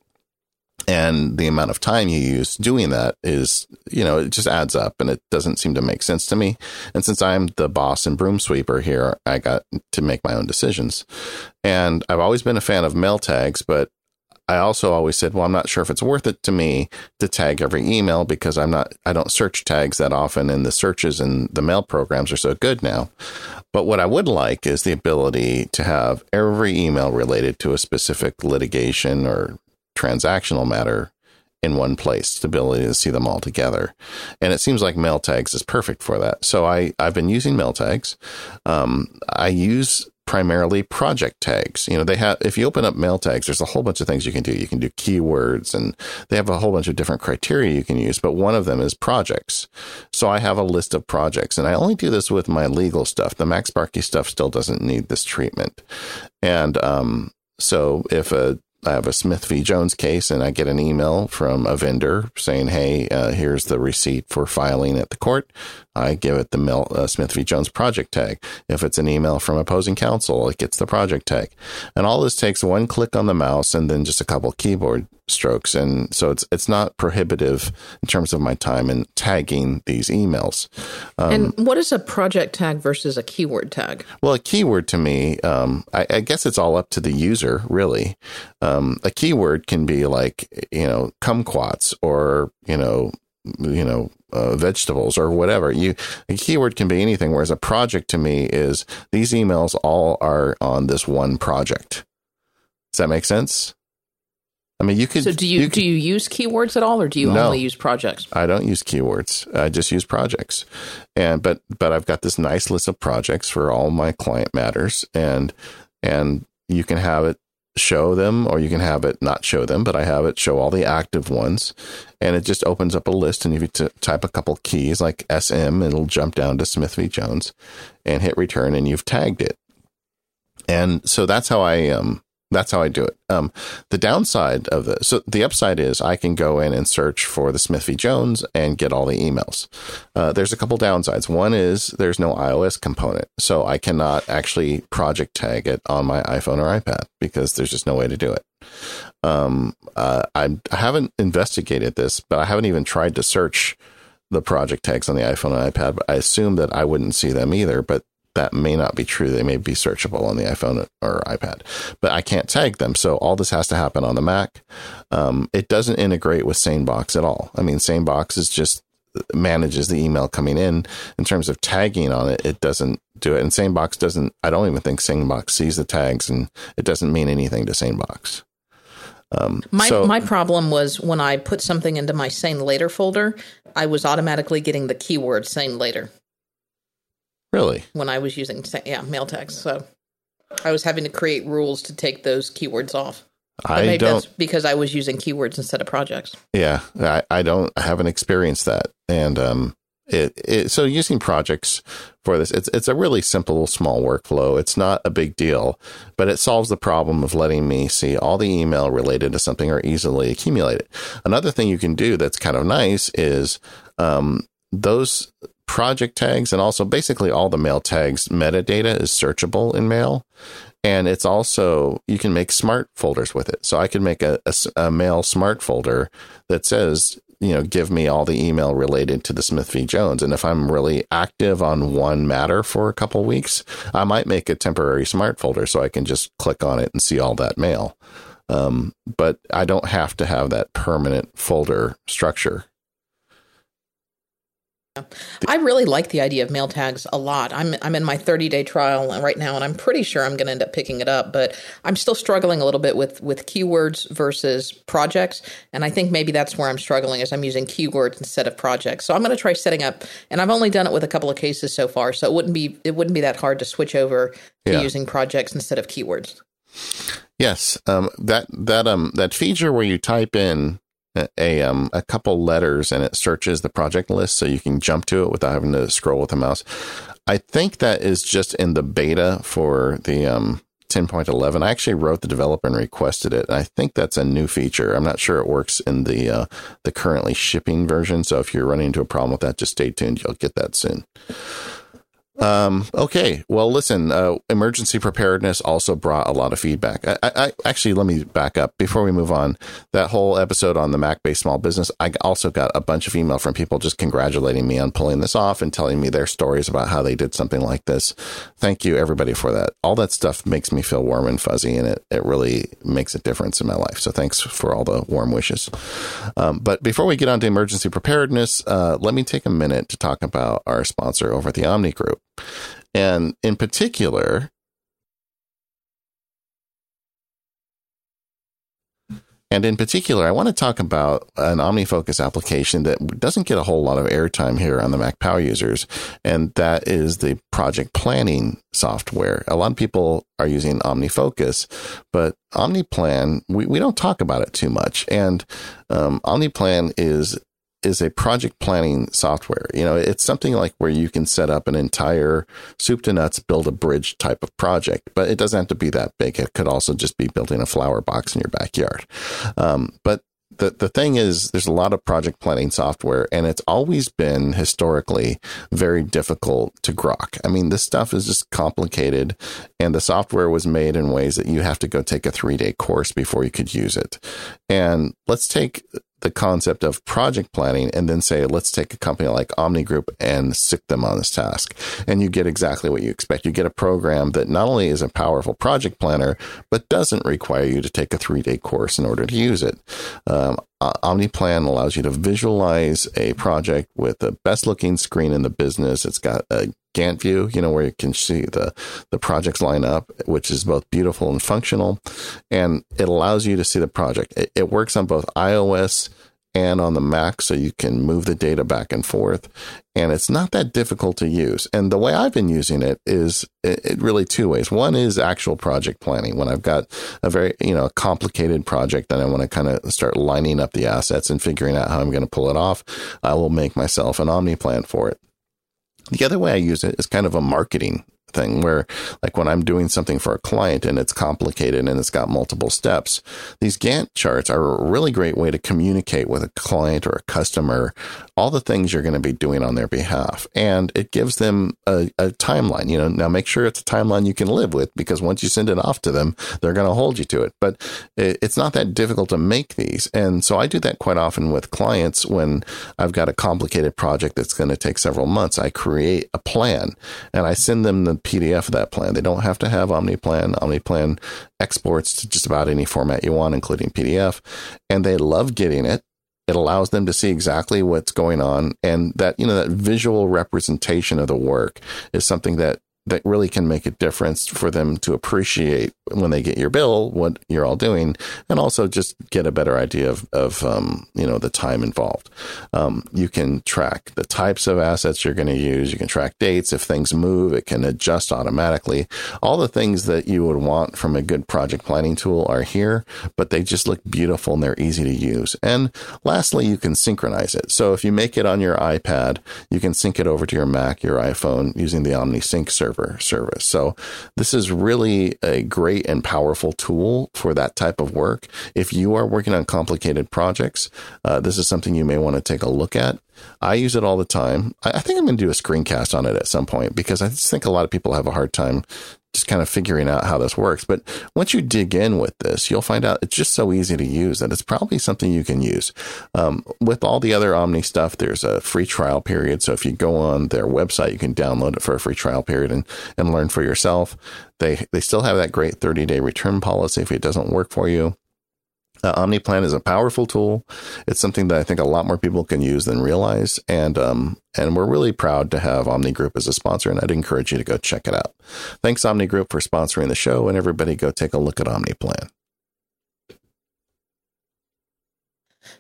And the amount of time you use doing that is, you know, it just adds up, and it doesn't seem to make sense to me. And since I'm the boss and broom sweeper here, I got to make my own decisions. And I've always been a fan of mail tags, but I also always said, well, I'm not sure if it's worth it to me to tag every email because I'm not, I don't search tags that often, and the searches and the mail programs are so good now. But what I would like is the ability to have every email related to a specific litigation or transactional matter in one place, the ability to see them all together. And it seems like mail tags is perfect for that. So I, I've been using mail tags. Um, I use primarily project tags. You know, they have, if you open up mail tags, there's a whole bunch of things you can do. You can do keywords, and they have a whole bunch of different criteria you can use, but one of them is projects. So I have a list of projects, and I only do this with my legal stuff. The Max Barkey stuff still doesn't need this treatment. And um, so if a I have a Smith v. Jones case, and I get an email from a vendor saying, hey, uh, here's the receipt for filing at the court. I give it the Mel, uh, Smith v. Jones project tag. If it's an email from opposing counsel, it gets the project tag. And all this takes one click on the mouse and then just a couple keyboard strokes. And so it's it's not prohibitive in terms of my time in tagging these emails. Um, and what is a project tag versus a keyword tag? Well, a keyword to me, um, I, I guess it's all up to the user, really. Um, Um, a keyword can be like, you know, kumquats or, you know, you know, uh, vegetables or whatever. You a keyword can be anything, whereas a project to me is these emails all are on this one project. Does that make sense? I mean, you could. So do you, you could, do you use keywords at all, or do you no, only use projects? I don't use keywords. I just use projects. And but but I've got this nice list of projects for all my client matters, and and you can have it show them, or you can have it not show them, but I have it show all the active ones, and it just opens up a list. And if you t- type a couple keys like S M, it'll jump down to Smith v. Jones and hit return, and you've tagged it. And so that's how I um that's how I do it. Um, the downside of the so the upside is I can go in and search for the Smith v. Jones and get all the emails. Uh, there's a couple downsides. One is there's no iOS component, so I cannot actually project tag it on my iPhone or iPad because there's just no way to do it. Um, uh, I, I haven't investigated this, but I haven't even tried to search the project tags on the iPhone and iPad. But I assume that I wouldn't see them either, but that may not be true. They may be searchable on the iPhone or iPad, but I can't tag them. So all this has to happen on the Mac. Um, it doesn't integrate with SaneBox at all. I mean, SaneBox is just manages the email coming in. In terms of tagging on it, it doesn't do it. And SaneBox doesn't, I don't even think SaneBox sees the tags, and it doesn't mean anything to SaneBox. Um, my so, my problem was when I put something into my Sane Later folder, I was automatically getting the keyword Sane Later. Really? When I was using, yeah, mail tags. So I was having to create rules to take those keywords off. I maybe don't. That's because I was using keywords instead of projects. Yeah. I, I don't, I haven't experienced that. And, um, It, it, so using projects for this, it's it's a really simple, small workflow. It's not a big deal, but it solves the problem of letting me see all the email related to something or easily accumulate it. Another thing you can do that's kind of nice is um, those project tags, and also basically all the mail tags metadata is searchable in Mail. And it's also, you can make smart folders with it. So I could make a, a, a mail smart folder that says you know, give me all the email related to the Smith v. Jones. And if I'm really active on one matter for a couple weeks, I might make a temporary smart folder so I can just click on it and see all that mail. Um, but I don't have to have that permanent folder structure. I really like the idea of mail tags a lot. I'm I'm in my thirty-day trial right now, and I'm pretty sure I'm going to end up picking it up. But I'm still struggling a little bit with, with keywords versus projects, and I think maybe that's where I'm struggling is I'm using keywords instead of projects. So I'm going to try setting up, and I've only done it with a couple of cases so far, so it wouldn't be it wouldn't be that hard to switch over to yeah. using projects instead of keywords. Yes, um, that that um that feature where you type in a um a couple letters and it searches the project list so you can jump to it without having to scroll with the mouse. I think that is just in the beta for the um ten point eleven. I actually wrote the developer and requested it, and I think that's a new feature. I'm not sure it works in the uh, the currently shipping version. So if you're running into a problem with that, just stay tuned. You'll get that soon. Um, okay. Well, listen, uh, emergency preparedness also brought a lot of feedback. I, I, actually, let me back up before we move on. That whole episode on the Mac-based small business, I also got a bunch of email from people just congratulating me on pulling this off and telling me their stories about how they did something like this. Thank you, everybody, for that. All that stuff makes me feel warm and fuzzy, and it, it really makes a difference in my life. So thanks for all the warm wishes. Um, but before we get on to emergency preparedness, uh, let me take a minute to talk about our sponsor over at the Omni Group. And in particular, and in particular, I want to talk about an OmniFocus application that doesn't get a whole lot of airtime here on the Mac Power users, and that is the project planning software. A lot of people are using OmniFocus, but OmniPlan, we, we don't talk about it too much. And um, OmniPlan is is a project planning software. You know, it's something like where you can set up an entire soup to nuts, build a bridge type of project, but it doesn't have to be that big. It could also just be building a flower box in your backyard. Um, but the, the thing is, there's a lot of project planning software, and it's always been historically very difficult to grok. I mean, this stuff is just complicated, and the software was made in ways that you have to go take a three day course before you could use it. And let's take the concept of project planning and then say, let's take a company like Omni Group and stick them on this task. And you get exactly what you expect. You get a program that not only is a powerful project planner, but doesn't require you to take a three-day course in order to use it. Um, OmniPlan allows you to visualize a project with the best looking screen in the business. It's got a Gantt view, you know, where you can see the, the projects line up, which is both beautiful and functional. And it allows you to see the project. It, it works on both iOS and on the Mac, so you can move the data back and forth. And it's not that difficult to use. And the way I've been using it is it, it really two ways. One is actual project planning. When I've got a very, you know, complicated project that I want to kind of start lining up the assets and figuring out how I'm going to pull it off, I will make myself an OmniPlan for it. The other way I use it is kind of a marketing thing where, like, when I'm doing something for a client and it's complicated and it's got multiple steps, these Gantt charts are a really great way to communicate with a client or a customer all the things you're going to be doing on their behalf. And it gives them a, a timeline. You know, now make sure it's a timeline you can live with, because once you send it off to them, they're going to hold you to it. But it, it's not that difficult to make these. And so I do that quite often with clients when I've got a complicated project that's going to take several months. I create a plan and I send them the P D F of that plan. They don't have to have OmniPlan. OmniPlan exports to just about any format you want, including P D F, and they love getting it. It allows them to see exactly what's going on, and that, you know, that visual representation of the work is something that that really can make a difference for them to appreciate when they get your bill what you're all doing, and also just get a better idea of, of um, you know, the time involved. Um, you can track the types of assets you're going to use. You can track dates. If things move, it can adjust automatically. All the things that you would want from a good project planning tool are here, but they just look beautiful and they're easy to use. And lastly, you can synchronize it. So if you make it on your iPad, you can sync it over to your Mac, your iPhone, using the OmniSync server. service. So this is really a great and powerful tool for that type of work. If you are working on complicated projects, uh, this is something you may want to take a look at. I use it all the time. I think I'm going to do a screencast on it at some point, because I just think a lot of people have a hard time just kind of figuring out how this works. But once you dig in with this, you'll find out it's just so easy to use that it's probably something you can use. Um, with all the other Omni stuff, there's a free trial period. So if you go on their website, you can download it for a free trial period and, and learn for yourself. They, they still have that great thirty-day return policy if it doesn't work for you. Uh, OmniPlan is a powerful tool. It's something that I think a lot more people can use than realize. And um, and we're really proud to have Omni Group as a sponsor. And I'd encourage you to go check it out. Thanks, Omni Group, for sponsoring the show. And everybody go take a look at OmniPlan.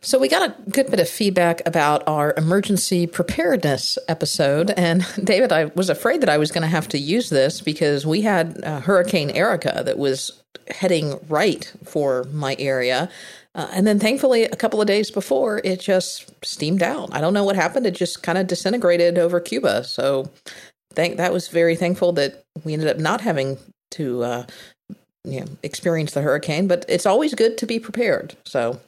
So we got a good bit of feedback about our emergency preparedness episode. And David, I was afraid that I was going to have to use this because we had uh, Hurricane Erica that was heading right for my area. Uh, and then thankfully, a couple of days before, it just steamed out. I don't know what happened. It just kind of disintegrated over Cuba. So thank that was very thankful that we ended up not having to uh, you know, experience the hurricane. But it's always good to be prepared. So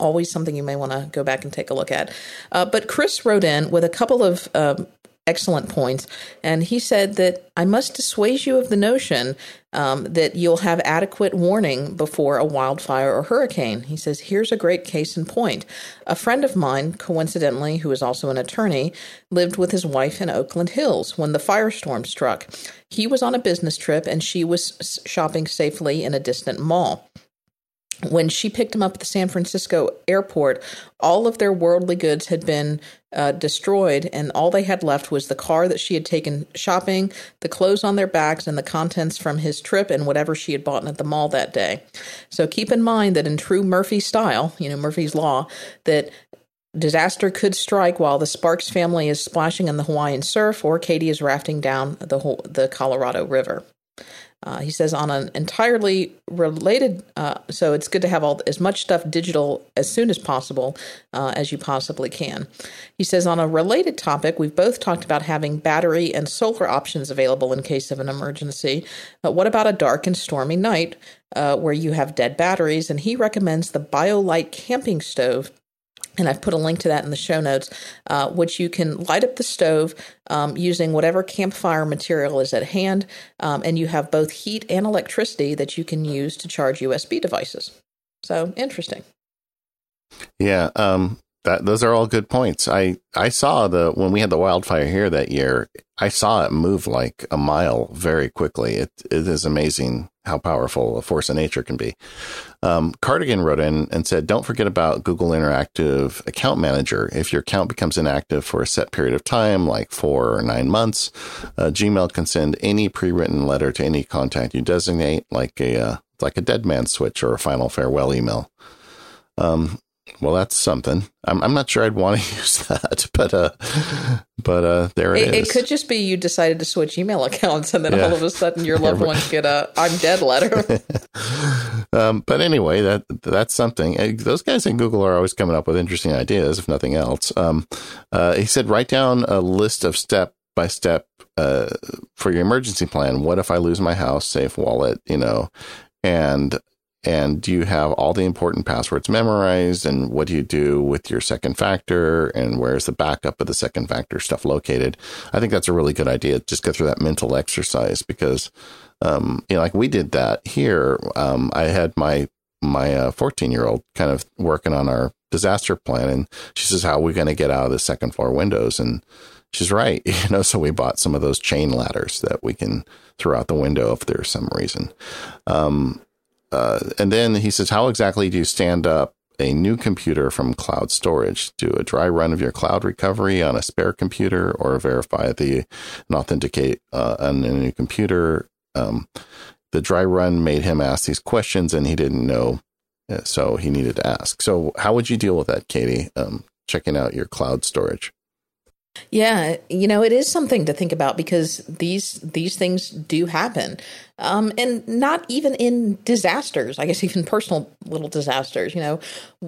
always something you may want to go back and take a look at. Uh, but Chris wrote in with a couple of um, excellent points. And he said that I must dissuade you of the notion um, that you'll have adequate warning before a wildfire or hurricane. He says, here's a great case in point. A friend of mine, coincidentally, who is also an attorney, lived with his wife in Oakland Hills when the firestorm struck. He was on a business trip and she was shopping safely in a distant mall. When she picked him up at the San Francisco airport, all of their worldly goods had been uh, destroyed, and all they had left was the car that she had taken shopping, the clothes on their backs, and the contents from his trip and whatever she had bought at the mall that day. So keep in mind that in true Murphy style, you know, Murphy's Law, that disaster could strike while the Sparks family is splashing in the Hawaiian surf or Katie is rafting down the whole, the Colorado River. Uh, he says on an entirely related, uh, so it's good to have all as much stuff digital as soon as possible uh, as you possibly can. He says on a related topic, we've both talked about having battery and solar options available in case of an emergency. But what about a dark and stormy night uh, where you have dead batteries? And he recommends the BioLite camping stove. And I've put a link to that in the show notes, uh, which you can light up the stove um, using whatever campfire material is at hand. Um, and you have both heat and electricity that you can use to charge U S B devices. So interesting. Yeah, um, that, those are all good points. I, I saw the when we had the wildfire here that year, I saw it move like a mile very quickly. It, it is amazing how powerful a force of nature can be. Um, Cardigan wrote in and said, don't forget about Google Interactive Account Manager. If your account becomes inactive for a set period of time, like four or nine months, uh, Gmail can send any pre-written letter to any contact you designate, like a uh, like a dead man switch or a final farewell email. Um, well, that's something. I'm, I'm not sure I'd want to use that, but uh, but uh, there it, it is. It could just be you decided to switch email accounts, and then yeah. all of a sudden your loved ones get a "I'm dead" letter. um, but anyway, that that's something. Those guys in Google are always coming up with interesting ideas, if nothing else. Um, uh, he said, write down a list of step by step uh for your emergency plan. What if I lose my house, safe, wallet? You know, and. And do you have all the important passwords memorized? And what do you do with your second factor? And where's the backup of the second factor stuff located? I think that's a really good idea. Just go through that mental exercise because, um, you know, like we did that here. Um, I had my my uh, fourteen year old kind of working on our disaster plan, and she says, "How are we going to get out of the second floor windows?" And she's right, you know. So we bought some of those chain ladders that we can throw out the window if there's some reason. Um, Uh, and then he says, how exactly do you stand up a new computer from cloud storage? Do a dry run of your cloud recovery on a spare computer or verify the and authenticate uh, on a new computer? Um, the dry run made him ask these questions and he didn't know. So he needed to ask. So how would you deal with that, Katie? Um, checking out your cloud storage. Yeah, you know, it is something to think about because these these things do happen. Um, and not even in disasters, I guess even personal little disasters, you know,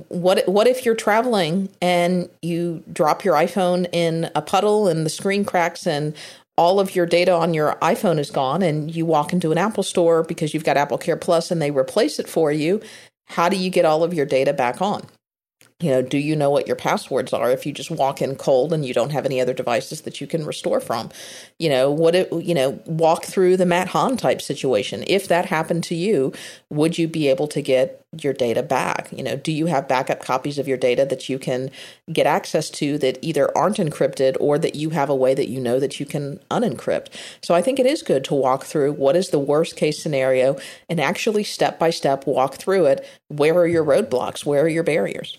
what what if you're traveling and you drop your iPhone in a puddle and the screen cracks and all of your data on your iPhone is gone and you walk into an Apple store because you've got Apple Care Plus and they replace it for you. How do you get all of your data back on? you know, do you know what your passwords are if you just walk in cold and you don't have any other devices that you can restore from? You know, what it, you know, walk through the Matt Hahn type situation. If that happened to you, would you be able to get your data back? You know, do you have backup copies of your data that you can get access to that either aren't encrypted or that you have a way that you know that you can unencrypt? So I think it is good to walk through what is the worst case scenario and actually step by step walk through it. Where are your roadblocks? Where are your barriers?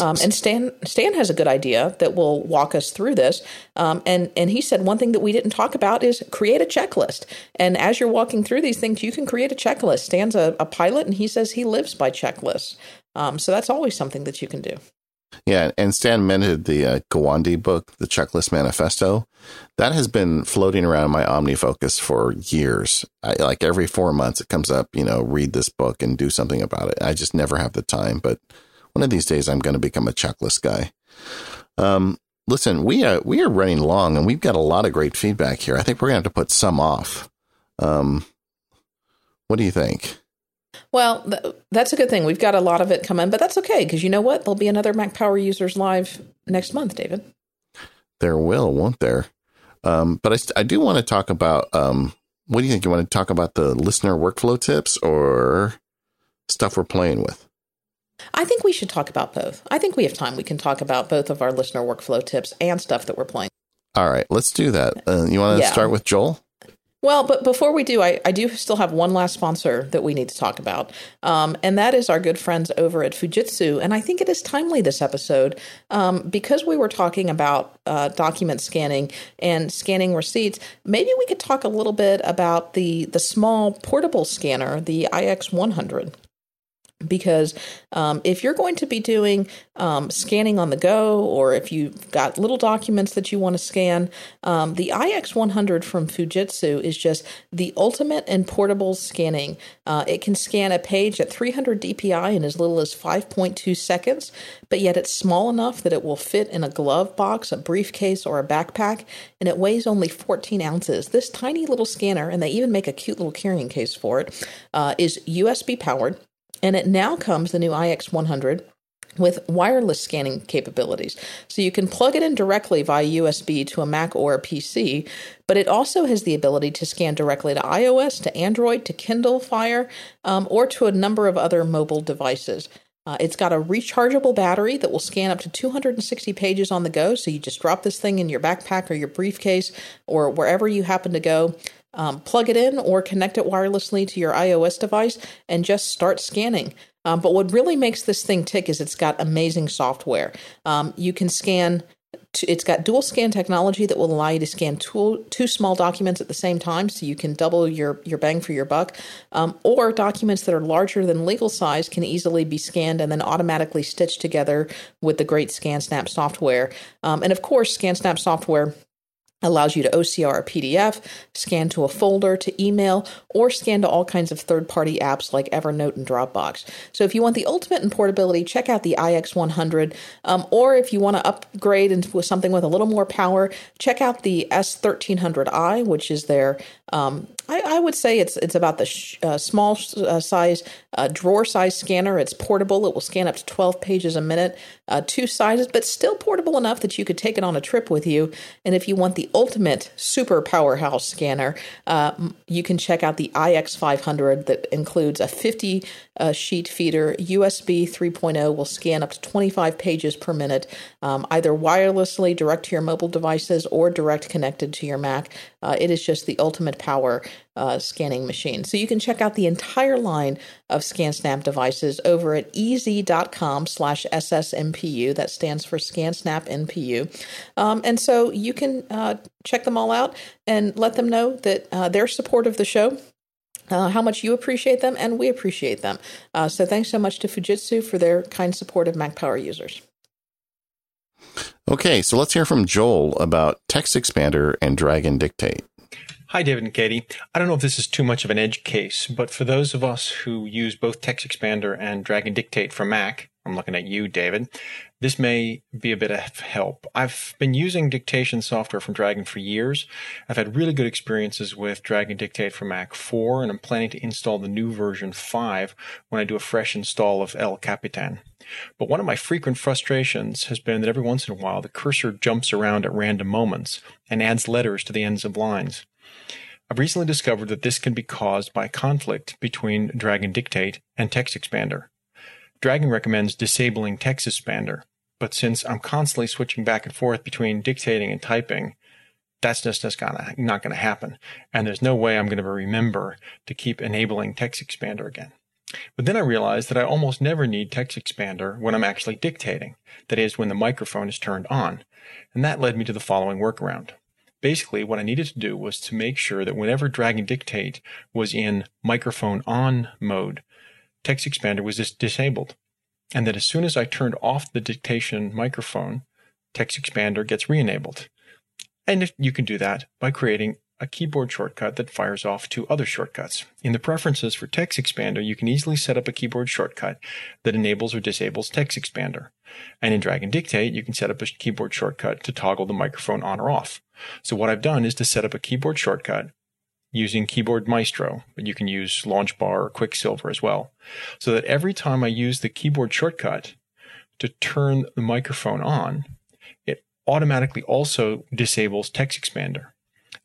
Um, and Stan Stan has a good idea that will walk us through this. Um, and, and he said one thing that we didn't talk about is create a checklist. And as you're walking through these things, you can create a checklist. Stan's a, a pilot, and he says he lives by checklists. Um, so that's always something that you can do. Yeah, and Stan mentioned the uh, Gawande book, The Checklist Manifesto. That has been floating around my OmniFocus for years. I, like every four months it comes up, you know, read this book and do something about it. I just never have the time, but one of these days, I'm going to become a checklist guy. Um, listen, we are, we are running long, and we've got a lot of great feedback here. I think we're going to have to put some off. Um, what do you think? Well, th- that's a good thing. We've got a lot of it coming, but that's okay, because you know what? There'll be another Mac Power Users Live next month, David. There will, won't there? Um, but I, st- I do want to talk about, um, what do you think? You want to talk about the listener workflow tips or stuff we're playing with? I think we should talk about both. I think we have time. We can talk about both of our listener workflow tips and stuff that we're playing. All right, let's do that. Uh, you want to yeah. start with Joel? Well, but before we do, I, I do still have one last sponsor that we need to talk about, um, and that is our good friends over at Fujitsu. And I think it is timely this episode um, because we were talking about uh, document scanning and scanning receipts. Maybe we could talk a little bit about the the small portable scanner, the I X one hundred. Because um, if you're going to be doing um, scanning on the go, or if you've got little documents that you want to scan, um, the I X one hundred from Fujitsu is just the ultimate in portable scanning. Uh, it can scan a page at three hundred D P I in as little as five point two seconds, but yet it's small enough that it will fit in a glove box, a briefcase, or a backpack, and it weighs only fourteen ounces. This tiny little scanner, and they even make a cute little carrying case for it, uh, is U S B powered. And it now comes, the new I X one hundred, with wireless scanning capabilities. So you can plug it in directly via U S B to a Mac or a P C, but it also has the ability to scan directly to iOS, to Android, to Kindle Fire, um, or to a number of other mobile devices. Uh, it's got a rechargeable battery that will scan up to two hundred sixty pages on the go. So you just drop this thing in your backpack or your briefcase or wherever you happen to go. Um, plug it in or connect it wirelessly to your iOS device and just start scanning. Um, but what really makes this thing tick is it's got amazing software. Um, you can scan, t- it's got dual scan technology that will allow you to scan two, two small documents at the same time, so you can double your, your bang for your buck. Um, or documents that are larger than legal size can easily be scanned and then automatically stitched together with the great ScanSnap software. Um, and of course, ScanSnap software allows you to O C R a P D F, scan to a folder, to email, or scan to all kinds of third-party apps like Evernote and Dropbox. So if you want the ultimate in portability, check out the I X one hundred. Um, or if you want to upgrade into something with a little more power, check out the S thirteen hundred I, which is their, um, I, I would say it's it's about the sh- uh, small uh, size, uh, drawer size scanner. It's portable. It will scan up to twelve pages a minute, uh, two sizes, but still portable enough that you could take it on a trip with you. And if you want the ultimate super powerhouse scanner, uh, you can check out the I X five hundred that includes a fifty sheet feeder. U S B three point oh will scan up to twenty-five pages per minute, um, either wirelessly direct to your mobile devices or direct connected to your Mac. Uh, it is just the ultimate power uh, scanning machine. So you can check out the entire line of ScanSnap devices over at easy dot com slash S S N P U. That stands for ScanSnap N P U. Um, and so you can uh, check them all out and let them know that uh, their support of the show, Uh, how much you appreciate them, and we appreciate them. Uh, so thanks so much to Fujitsu for their kind support of Mac Power Users. Okay, so let's hear from Joel about Text Expander and Dragon Dictate. Hi, David and Katie. I don't know if this is too much of an edge case, but for those of us who use both Text Expander and Dragon Dictate for Mac, I'm looking at you, David, this may be a bit of help. I've been using dictation software from Dragon for years. I've had really good experiences with Dragon Dictate for Mac four, and I'm planning to install the new version five when I do a fresh install of El Capitan. But one of my frequent frustrations has been that every once in a while the cursor jumps around at random moments and adds letters to the ends of lines. I've recently discovered that this can be caused by conflict between Dragon Dictate and Text Expander. Dragon recommends disabling Text Expander, but since I'm constantly switching back and forth between dictating and typing, that's just, just gonna, not going to happen, and there's no way I'm going to remember to keep enabling Text Expander again. But then I realized that I almost never need Text Expander when I'm actually dictating, that is, when the microphone is turned on, and that led me to the following workaround. Basically, what I needed to do was to make sure that whenever Dragon Dictate was in microphone on mode, Text Expander was just disabled, and that as soon as I turned off the dictation microphone, Text Expander gets re-enabled. And you can do that by creating a keyboard shortcut that fires off two other shortcuts. In the preferences for Text Expander, you can easily set up a keyboard shortcut that enables or disables Text Expander. And in Dragon Dictate, you can set up a keyboard shortcut to toggle the microphone on or off. So what I've done is to set up a keyboard shortcut using Keyboard Maestro, but you can use Launch Bar or Quicksilver as well, so that every time I use the keyboard shortcut to turn the microphone on, it automatically also disables Text Expander.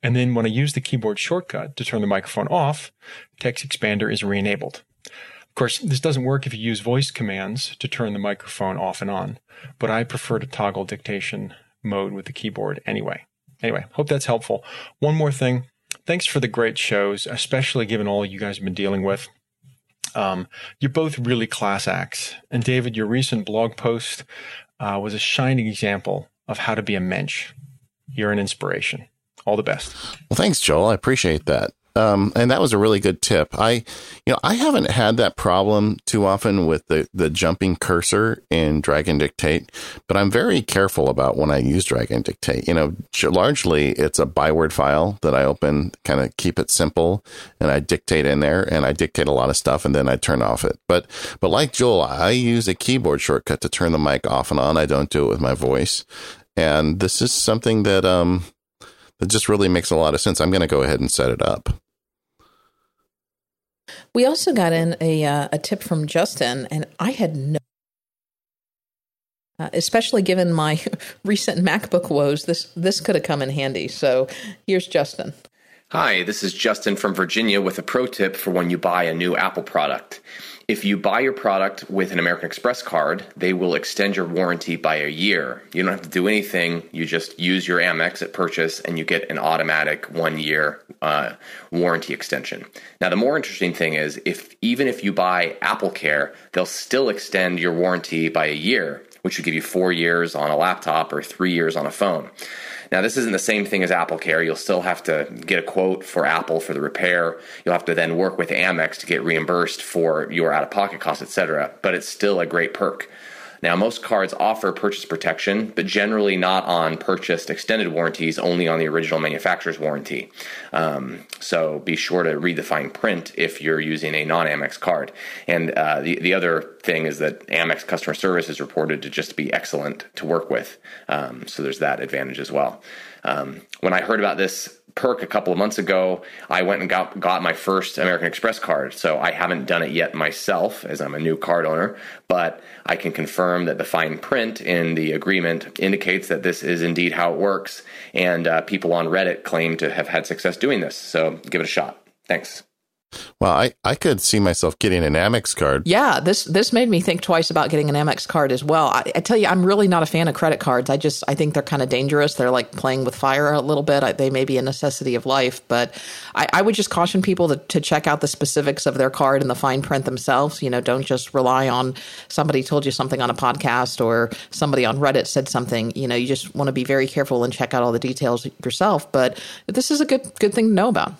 And then when I use the keyboard shortcut to turn the microphone off, Text Expander is re-enabled. Of course, this doesn't work if you use voice commands to turn the microphone off and on, but I prefer to toggle dictation mode with the keyboard anyway. Anyway, hope that's helpful. One more thing. Thanks for the great shows, especially given all you guys have been dealing with. Um, you're both really class acts. And David, your recent blog post uh, was a shining example of how to be a mensch. You're an inspiration. All the best. Well, thanks, Joel. I appreciate that. Um, and that was a really good tip. I, you know, I haven't had that problem too often with the, the jumping cursor in Dragon Dictate, but I'm very careful about when I use Dragon Dictate. You know, largely it's a byword file that I open, kind of keep it simple, and I dictate in there, and I dictate a lot of stuff, and then I turn off it. But, but like Joel, I use a keyboard shortcut to turn the mic off and on. I don't do it with my voice, and this is something that um. It just really makes a lot of sense. I'm going to go ahead and set it up. We also got in a uh, a tip from Justin, and I had no, uh, especially given my recent MacBook woes, this, this could have come in handy. So here's Justin. Hi, this is Justin from Virginia with a pro tip for when you buy a new Apple product. If you buy your product with an American Express card, they will extend your warranty by a year. You don't have to do anything. You just use your Amex at purchase, and you get an automatic one-year uh, warranty extension. Now, the more interesting thing is, if even if you buy AppleCare, they'll still extend your warranty by a year, which would give you four years on a laptop or three years on a phone. Now, this isn't the same thing as AppleCare. You'll still have to get a quote for Apple for the repair. You'll have to then work with Amex to get reimbursed for your out-of-pocket costs, et cetera. But it's still a great perk. Now, most cards offer purchase protection, but generally not on purchased extended warranties, only on the original manufacturer's warranty. Um, so be sure to read the fine print if you're using a non-Amex card. And uh, the, the other thing is that Amex customer service is reported to just be excellent to work with. Um, so there's that advantage as well. Um, when I heard about this perk a couple of months ago, I went and got, got my first American Express card. So I haven't done it yet myself, as I'm a new card owner, but I can confirm that the fine print in the agreement indicates that this is indeed how it works. And uh, people on Reddit claim to have had success doing this. So give it a shot. Thanks. Well, I, I could see myself getting an Amex card. Yeah, this this made me think twice about getting an Amex card as well. I, I tell you, I'm really not a fan of credit cards. I just I think they're kind of dangerous. They're like playing with fire a little bit. I, they may be a necessity of life, but I, I would just caution people to, to check out the specifics of their card and the fine print themselves. You know, don't just rely on somebody told you something on a podcast or somebody on Reddit said something. You know, you just want to be very careful and check out all the details yourself. But this is a good good thing to know about.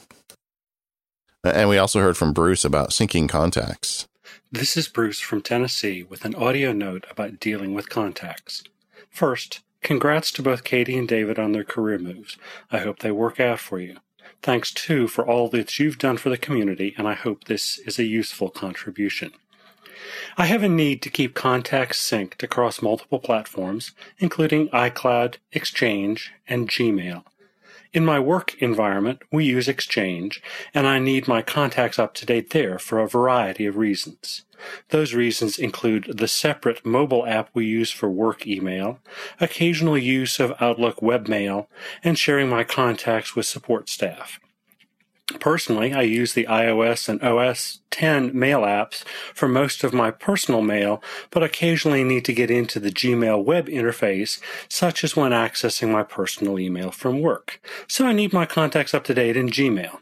And we also heard from Bruce about syncing contacts. This is Bruce from Tennessee with an audio note about dealing with contacts. First, congrats to both Katie and David on their career moves. I hope they work out for you. Thanks, too, for all that you've done for the community, and I hope this is a useful contribution. I have a need to keep contacts synced across multiple platforms, including iCloud, Exchange, and Gmail. In my work environment, we use Exchange, and I need my contacts up to date there for a variety of reasons. Those reasons include the separate mobile app we use for work email, occasional use of Outlook webmail, and sharing my contacts with support staff. Personally, I use the iOS and O S ten mail apps for most of my personal mail, but occasionally need to get into the Gmail web interface, such as when accessing my personal email from work. So I need my contacts up to date in Gmail.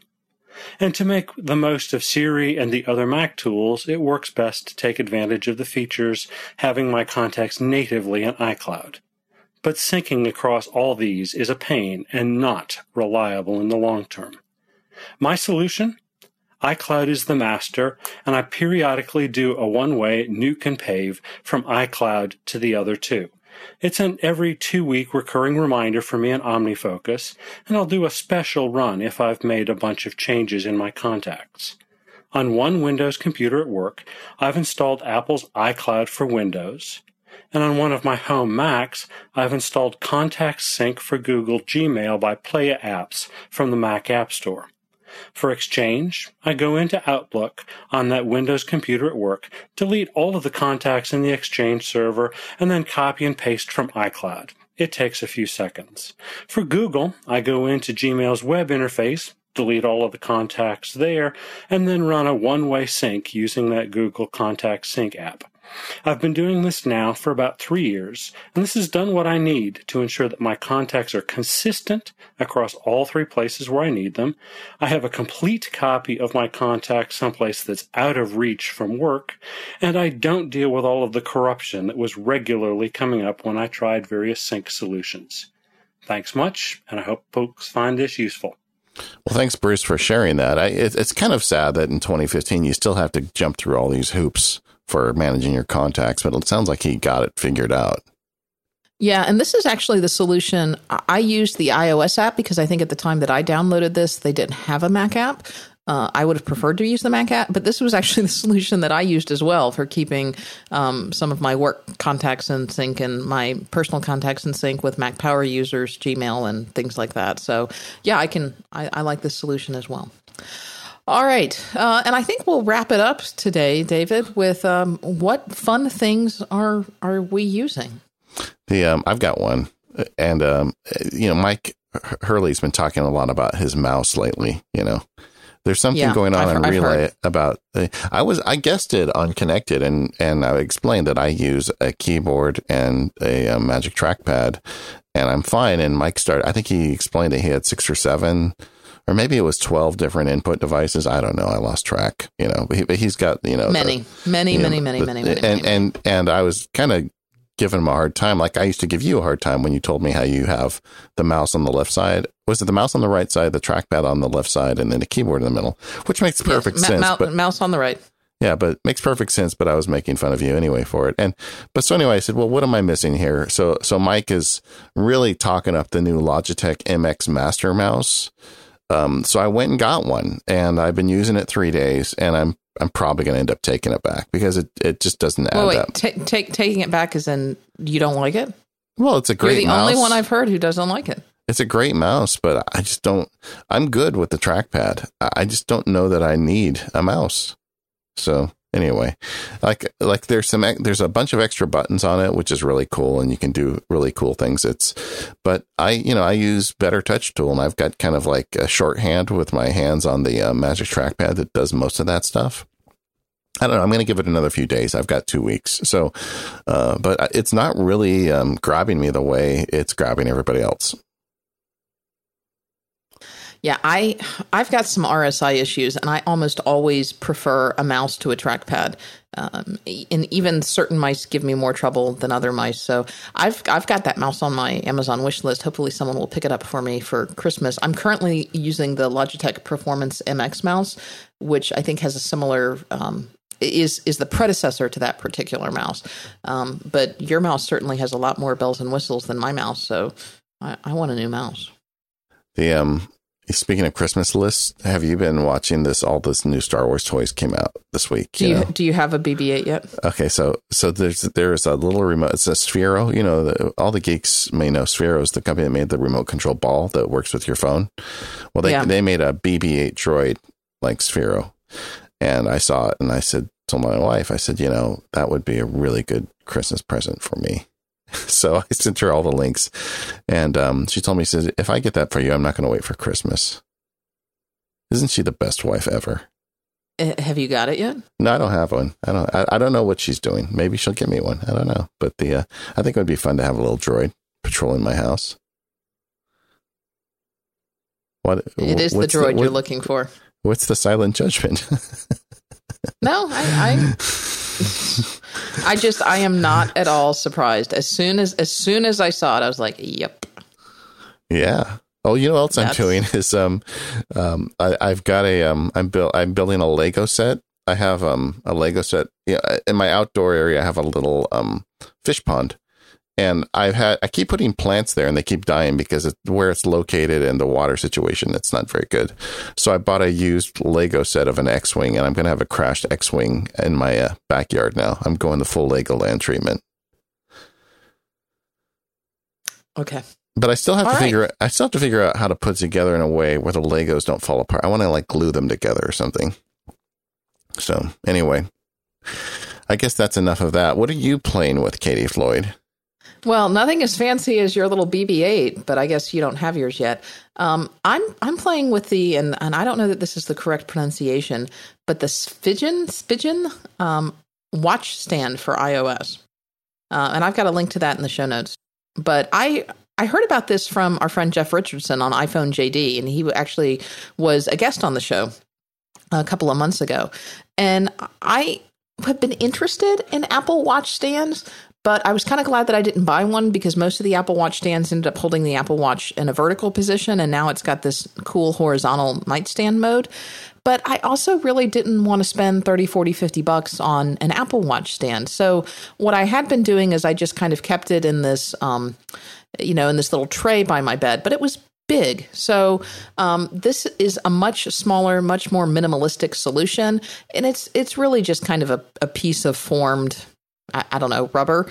And to make the most of Siri and the other Mac tools, it works best to take advantage of the features having my contacts natively in iCloud. But syncing across all these is a pain and not reliable in the long term. My solution? iCloud is the master, and I periodically do a one-way nuke and pave from iCloud to the other two. It's an every two-week recurring reminder for me in OmniFocus, and I'll do a special run if I've made a bunch of changes in my contacts. On one Windows computer at work, I've installed Apple's iCloud for Windows, and on one of my home Macs, I've installed Contact Sync for Google Gmail by Playa Apps from the Mac App Store. For Exchange, I go into Outlook on that Windows computer at work, delete all of the contacts in the Exchange server, and then copy and paste from iCloud. It takes a few seconds. For Google, I go into Gmail's web interface, delete all of the contacts there, and then run a one-way sync using that Google Contact Sync app. I've been doing this now for about three years, and this has done what I need to ensure that my contacts are consistent across all three places where I need them. I have a complete copy of my contacts someplace that's out of reach from work, and I don't deal with all of the corruption that was regularly coming up when I tried various sync solutions. Thanks much, and I hope folks find this useful. Well, thanks, Bruce, for sharing that. I, it, it's kind of sad that in twenty fifteen you still have to jump through all these hoops for managing your contacts, but it sounds like he got it figured out. Yeah, and this is actually the solution. I used the iOS app because I think at the time that I downloaded this, they didn't have a Mac app. Uh, I would have preferred to use the Mac app, but this was actually the solution that I used as well for keeping um, some of my work contacts in sync and my personal contacts in sync with Mac Power users, Gmail, and things like that. So yeah, I can. I, I like this solution as well. All right. Uh, and I think we'll wrap it up today, David, with um, what fun things are are we using? The um, I've got one. And, um, you know, Mike Hurley's been talking a lot about his mouse lately. You know, there's something yeah, going on I've, in I've Relay heard. about uh, I was I guessed it on Connected and, and I explained that I use a keyboard and a, a Magic Trackpad and I'm fine. And Mike started I think he explained that he had six or seven. Or maybe it was twelve different input devices. I don't know. I lost track, you know, but, he, but he's got, you know, many, the, many, you many, know, many, the, many, many, and, many, and, many. And, and I was kind of giving him a hard time. Like I used to give you a hard time when you told me how you have the mouse on the left side. Was it the mouse on the right side, the trackpad on the left side, and then the keyboard in the middle, which makes perfect yes, ma- sense. Ma- but, mouse on the right. Yeah, but it makes perfect sense. But I was making fun of you anyway for it. And but so anyway, I said, well, what am I missing here? So so Mike is really talking up the new Logitech M X Master mouse. Um, so I went and got one and I've been using it three days and I'm I'm probably going to end up taking it back because it, it just doesn't add well, wait, up. T- take, taking it back as in you don't like it? Well, it's a great mouse. You're the mouse. only one I've heard who doesn't like it. It's a great mouse, but I just don't. I'm good with the trackpad. I just don't know that I need a mouse. So anyway, like like there's some there's a bunch of extra buttons on it, which is really cool, and you can do really cool things. It's, but I you know I use Better Touch Tool, and I've got kind of like a shorthand with my hands on the uh, Magic Trackpad that does most of that stuff. I don't know. I'm going to give it another few days. I've got two weeks, so uh, but it's not really um, grabbing me the way it's grabbing everybody else. Yeah, I, I've got some R S I issues, and I almost always prefer a mouse to a trackpad. Um, and even certain mice give me more trouble than other mice. So I've I've got that mouse on my Amazon wish list. Hopefully someone will pick it up for me for Christmas. I'm currently using the Logitech Performance M X mouse, which I think has a similar um, is is the predecessor to that particular mouse. Um, but your mouse certainly has a lot more bells and whistles than my mouse, so I, I want a new mouse. The um. Speaking of Christmas lists, have you been watching this? All this new Star Wars toys came out this week. Do you, you know? do you have a B B eight yet? Okay, so so there's there is a little remote. It's a Sphero. You know, the, all the geeks may know Sphero is the company that made the remote control ball that works with your phone. Well, they yeah. they made a B B eight droid like Sphero, and I saw it, and I said to my wife, I said, you know, that would be a really good Christmas present for me. So I sent her all the links, and um, she told me, she says, if I get that for you, I'm not going to wait for Christmas. Isn't she the best wife ever? Uh, have you got it yet? No, I don't have one. I don't, I, I don't know what she's doing. Maybe she'll get me one. I don't know. But the, uh, I think it would be fun to have a little droid patrolling my house. What It is the droid the, what, you're looking for. What's the silent judgment? No, I, I, I just, I am not at all surprised. As soon as, as soon as I saw it, I was like, yep. Yeah. Oh, you know what else That's... I'm doing is, um, um, I, I've got a, um, I'm built, I'm building a Lego set. I have, um, a Lego set yeah, in my outdoor area. I have a little, um, fish pond, and I've had, I keep putting plants there and they keep dying because it's where it's located and the water situation, it's not very good. So I bought a used Lego set of an X-Wing, and I'm going to have a crashed X-Wing in my uh, backyard now. I'm going the full Legoland treatment. Okay. But I still have All to right. figure I still have to figure out how to put it together in a way where the Legos don't fall apart. I want to like glue them together or something. So anyway, I guess that's enough of that. What are you playing with, Katie Floyd? Well, nothing as fancy as your little B B eight, but I guess you don't have yours yet. Um, I'm I'm playing with the, and, and I don't know that this is the correct pronunciation, but the Spigen, Spigen um, watch stand for iOS. Uh, and I've got a link to that in the show notes. But I I heard about this from our friend Jeff Richardson on iPhone J D, and he actually was a guest on the show a couple of months ago. And I have been interested in Apple Watch stands, but I was kind of glad that I didn't buy one because most of the Apple Watch stands ended up holding the Apple Watch in a vertical position, and now it's got this cool horizontal nightstand mode. But I also really didn't want to spend thirty, forty, fifty bucks on an Apple Watch stand. So what I had been doing is I just kind of kept it in this, um, you know, in this little tray by my bed, but it was big. So um, this is a much smaller, much more minimalistic solution, and it's it's really just kind of a, a piece of formed, I, I don't know, rubber,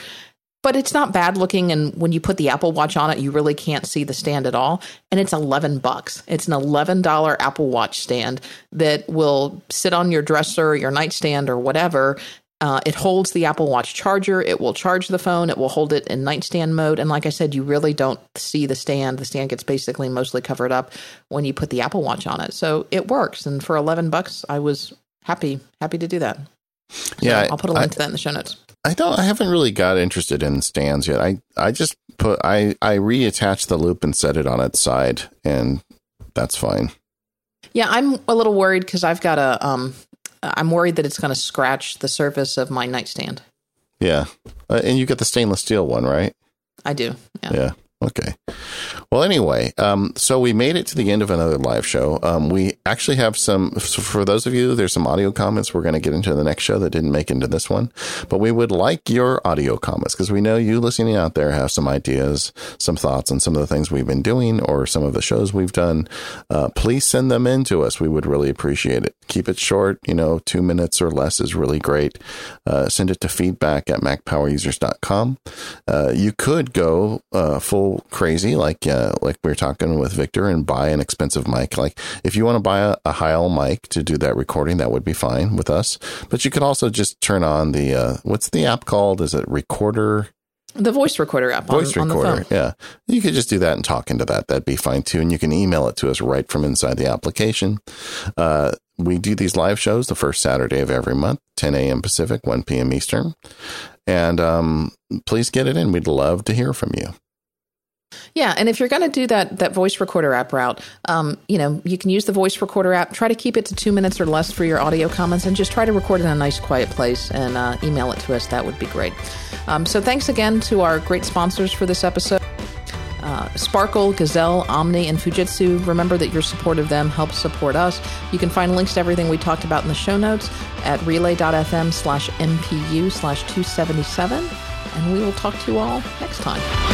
but it's not bad looking. And when you put the Apple Watch on it, you really can't see the stand at all. And it's eleven bucks. It's an eleven dollars Apple Watch stand that will sit on your dresser, or your nightstand, or whatever. Uh, it holds the Apple Watch charger. It will charge the phone. It will hold it in nightstand mode. And like I said, you really don't see the stand. The stand gets basically mostly covered up when you put the Apple Watch on it. So it works. And for eleven bucks, I was happy, happy to do that. So yeah, I'll put a link I, to that in the show notes. I don't. I haven't really got interested in stands yet. I, I just put. I, I reattached the loop and set it on its side, and that's fine. Yeah, I'm a little worried because I've got a. Um, I'm worried that it's going to scratch the surface of my nightstand. Yeah, uh, and you get the stainless steel one, right? I do. Yeah. yeah. Okay. Well, anyway, um, so we made it to the end of another live show. Um, we actually have some, for those of you, there's some audio comments we're going to get into the next show that didn't make into this one. But we would like your audio comments because we know you listening out there have some ideas, some thoughts on some of the things we've been doing or some of the shows we've done. Uh, please send them in to us. We would really appreciate it. Keep it short. You know, two minutes or less is really great. Uh, send it to feedback at mac power users dot com. Uh, you could go uh, full crazy like uh, like we were talking with Victor and buy an expensive mic. Like if you want to buy a, a Heil mic to do that recording, that would be fine with us. But you could also just turn on the uh, what's the app called? Is it Recorder? The voice recorder app. Voice on, recorder. On the phone. Yeah, you could just do that and talk into that. That'd be fine too. And you can email it to us right from inside the application. Uh, we do these live shows the first Saturday of every month, ten a.m. Pacific, one p.m. Eastern. And um, please get it in. We'd love to hear from you. Yeah. And if you're going to do that, that voice recorder app route, um, you know, you can use the voice recorder app. Try to keep it to two minutes or less for your audio comments, and just try to record in a nice quiet place and uh, email it to us. That would be great. Um, so thanks again to our great sponsors for this episode. Uh, Sparkle, Gazelle, Omni, and Fujitsu. Remember that your support of them helps support us. You can find links to everything we talked about in the show notes at relay dot f m slash M P U slash two seventy-seven. And we will talk to you all next time.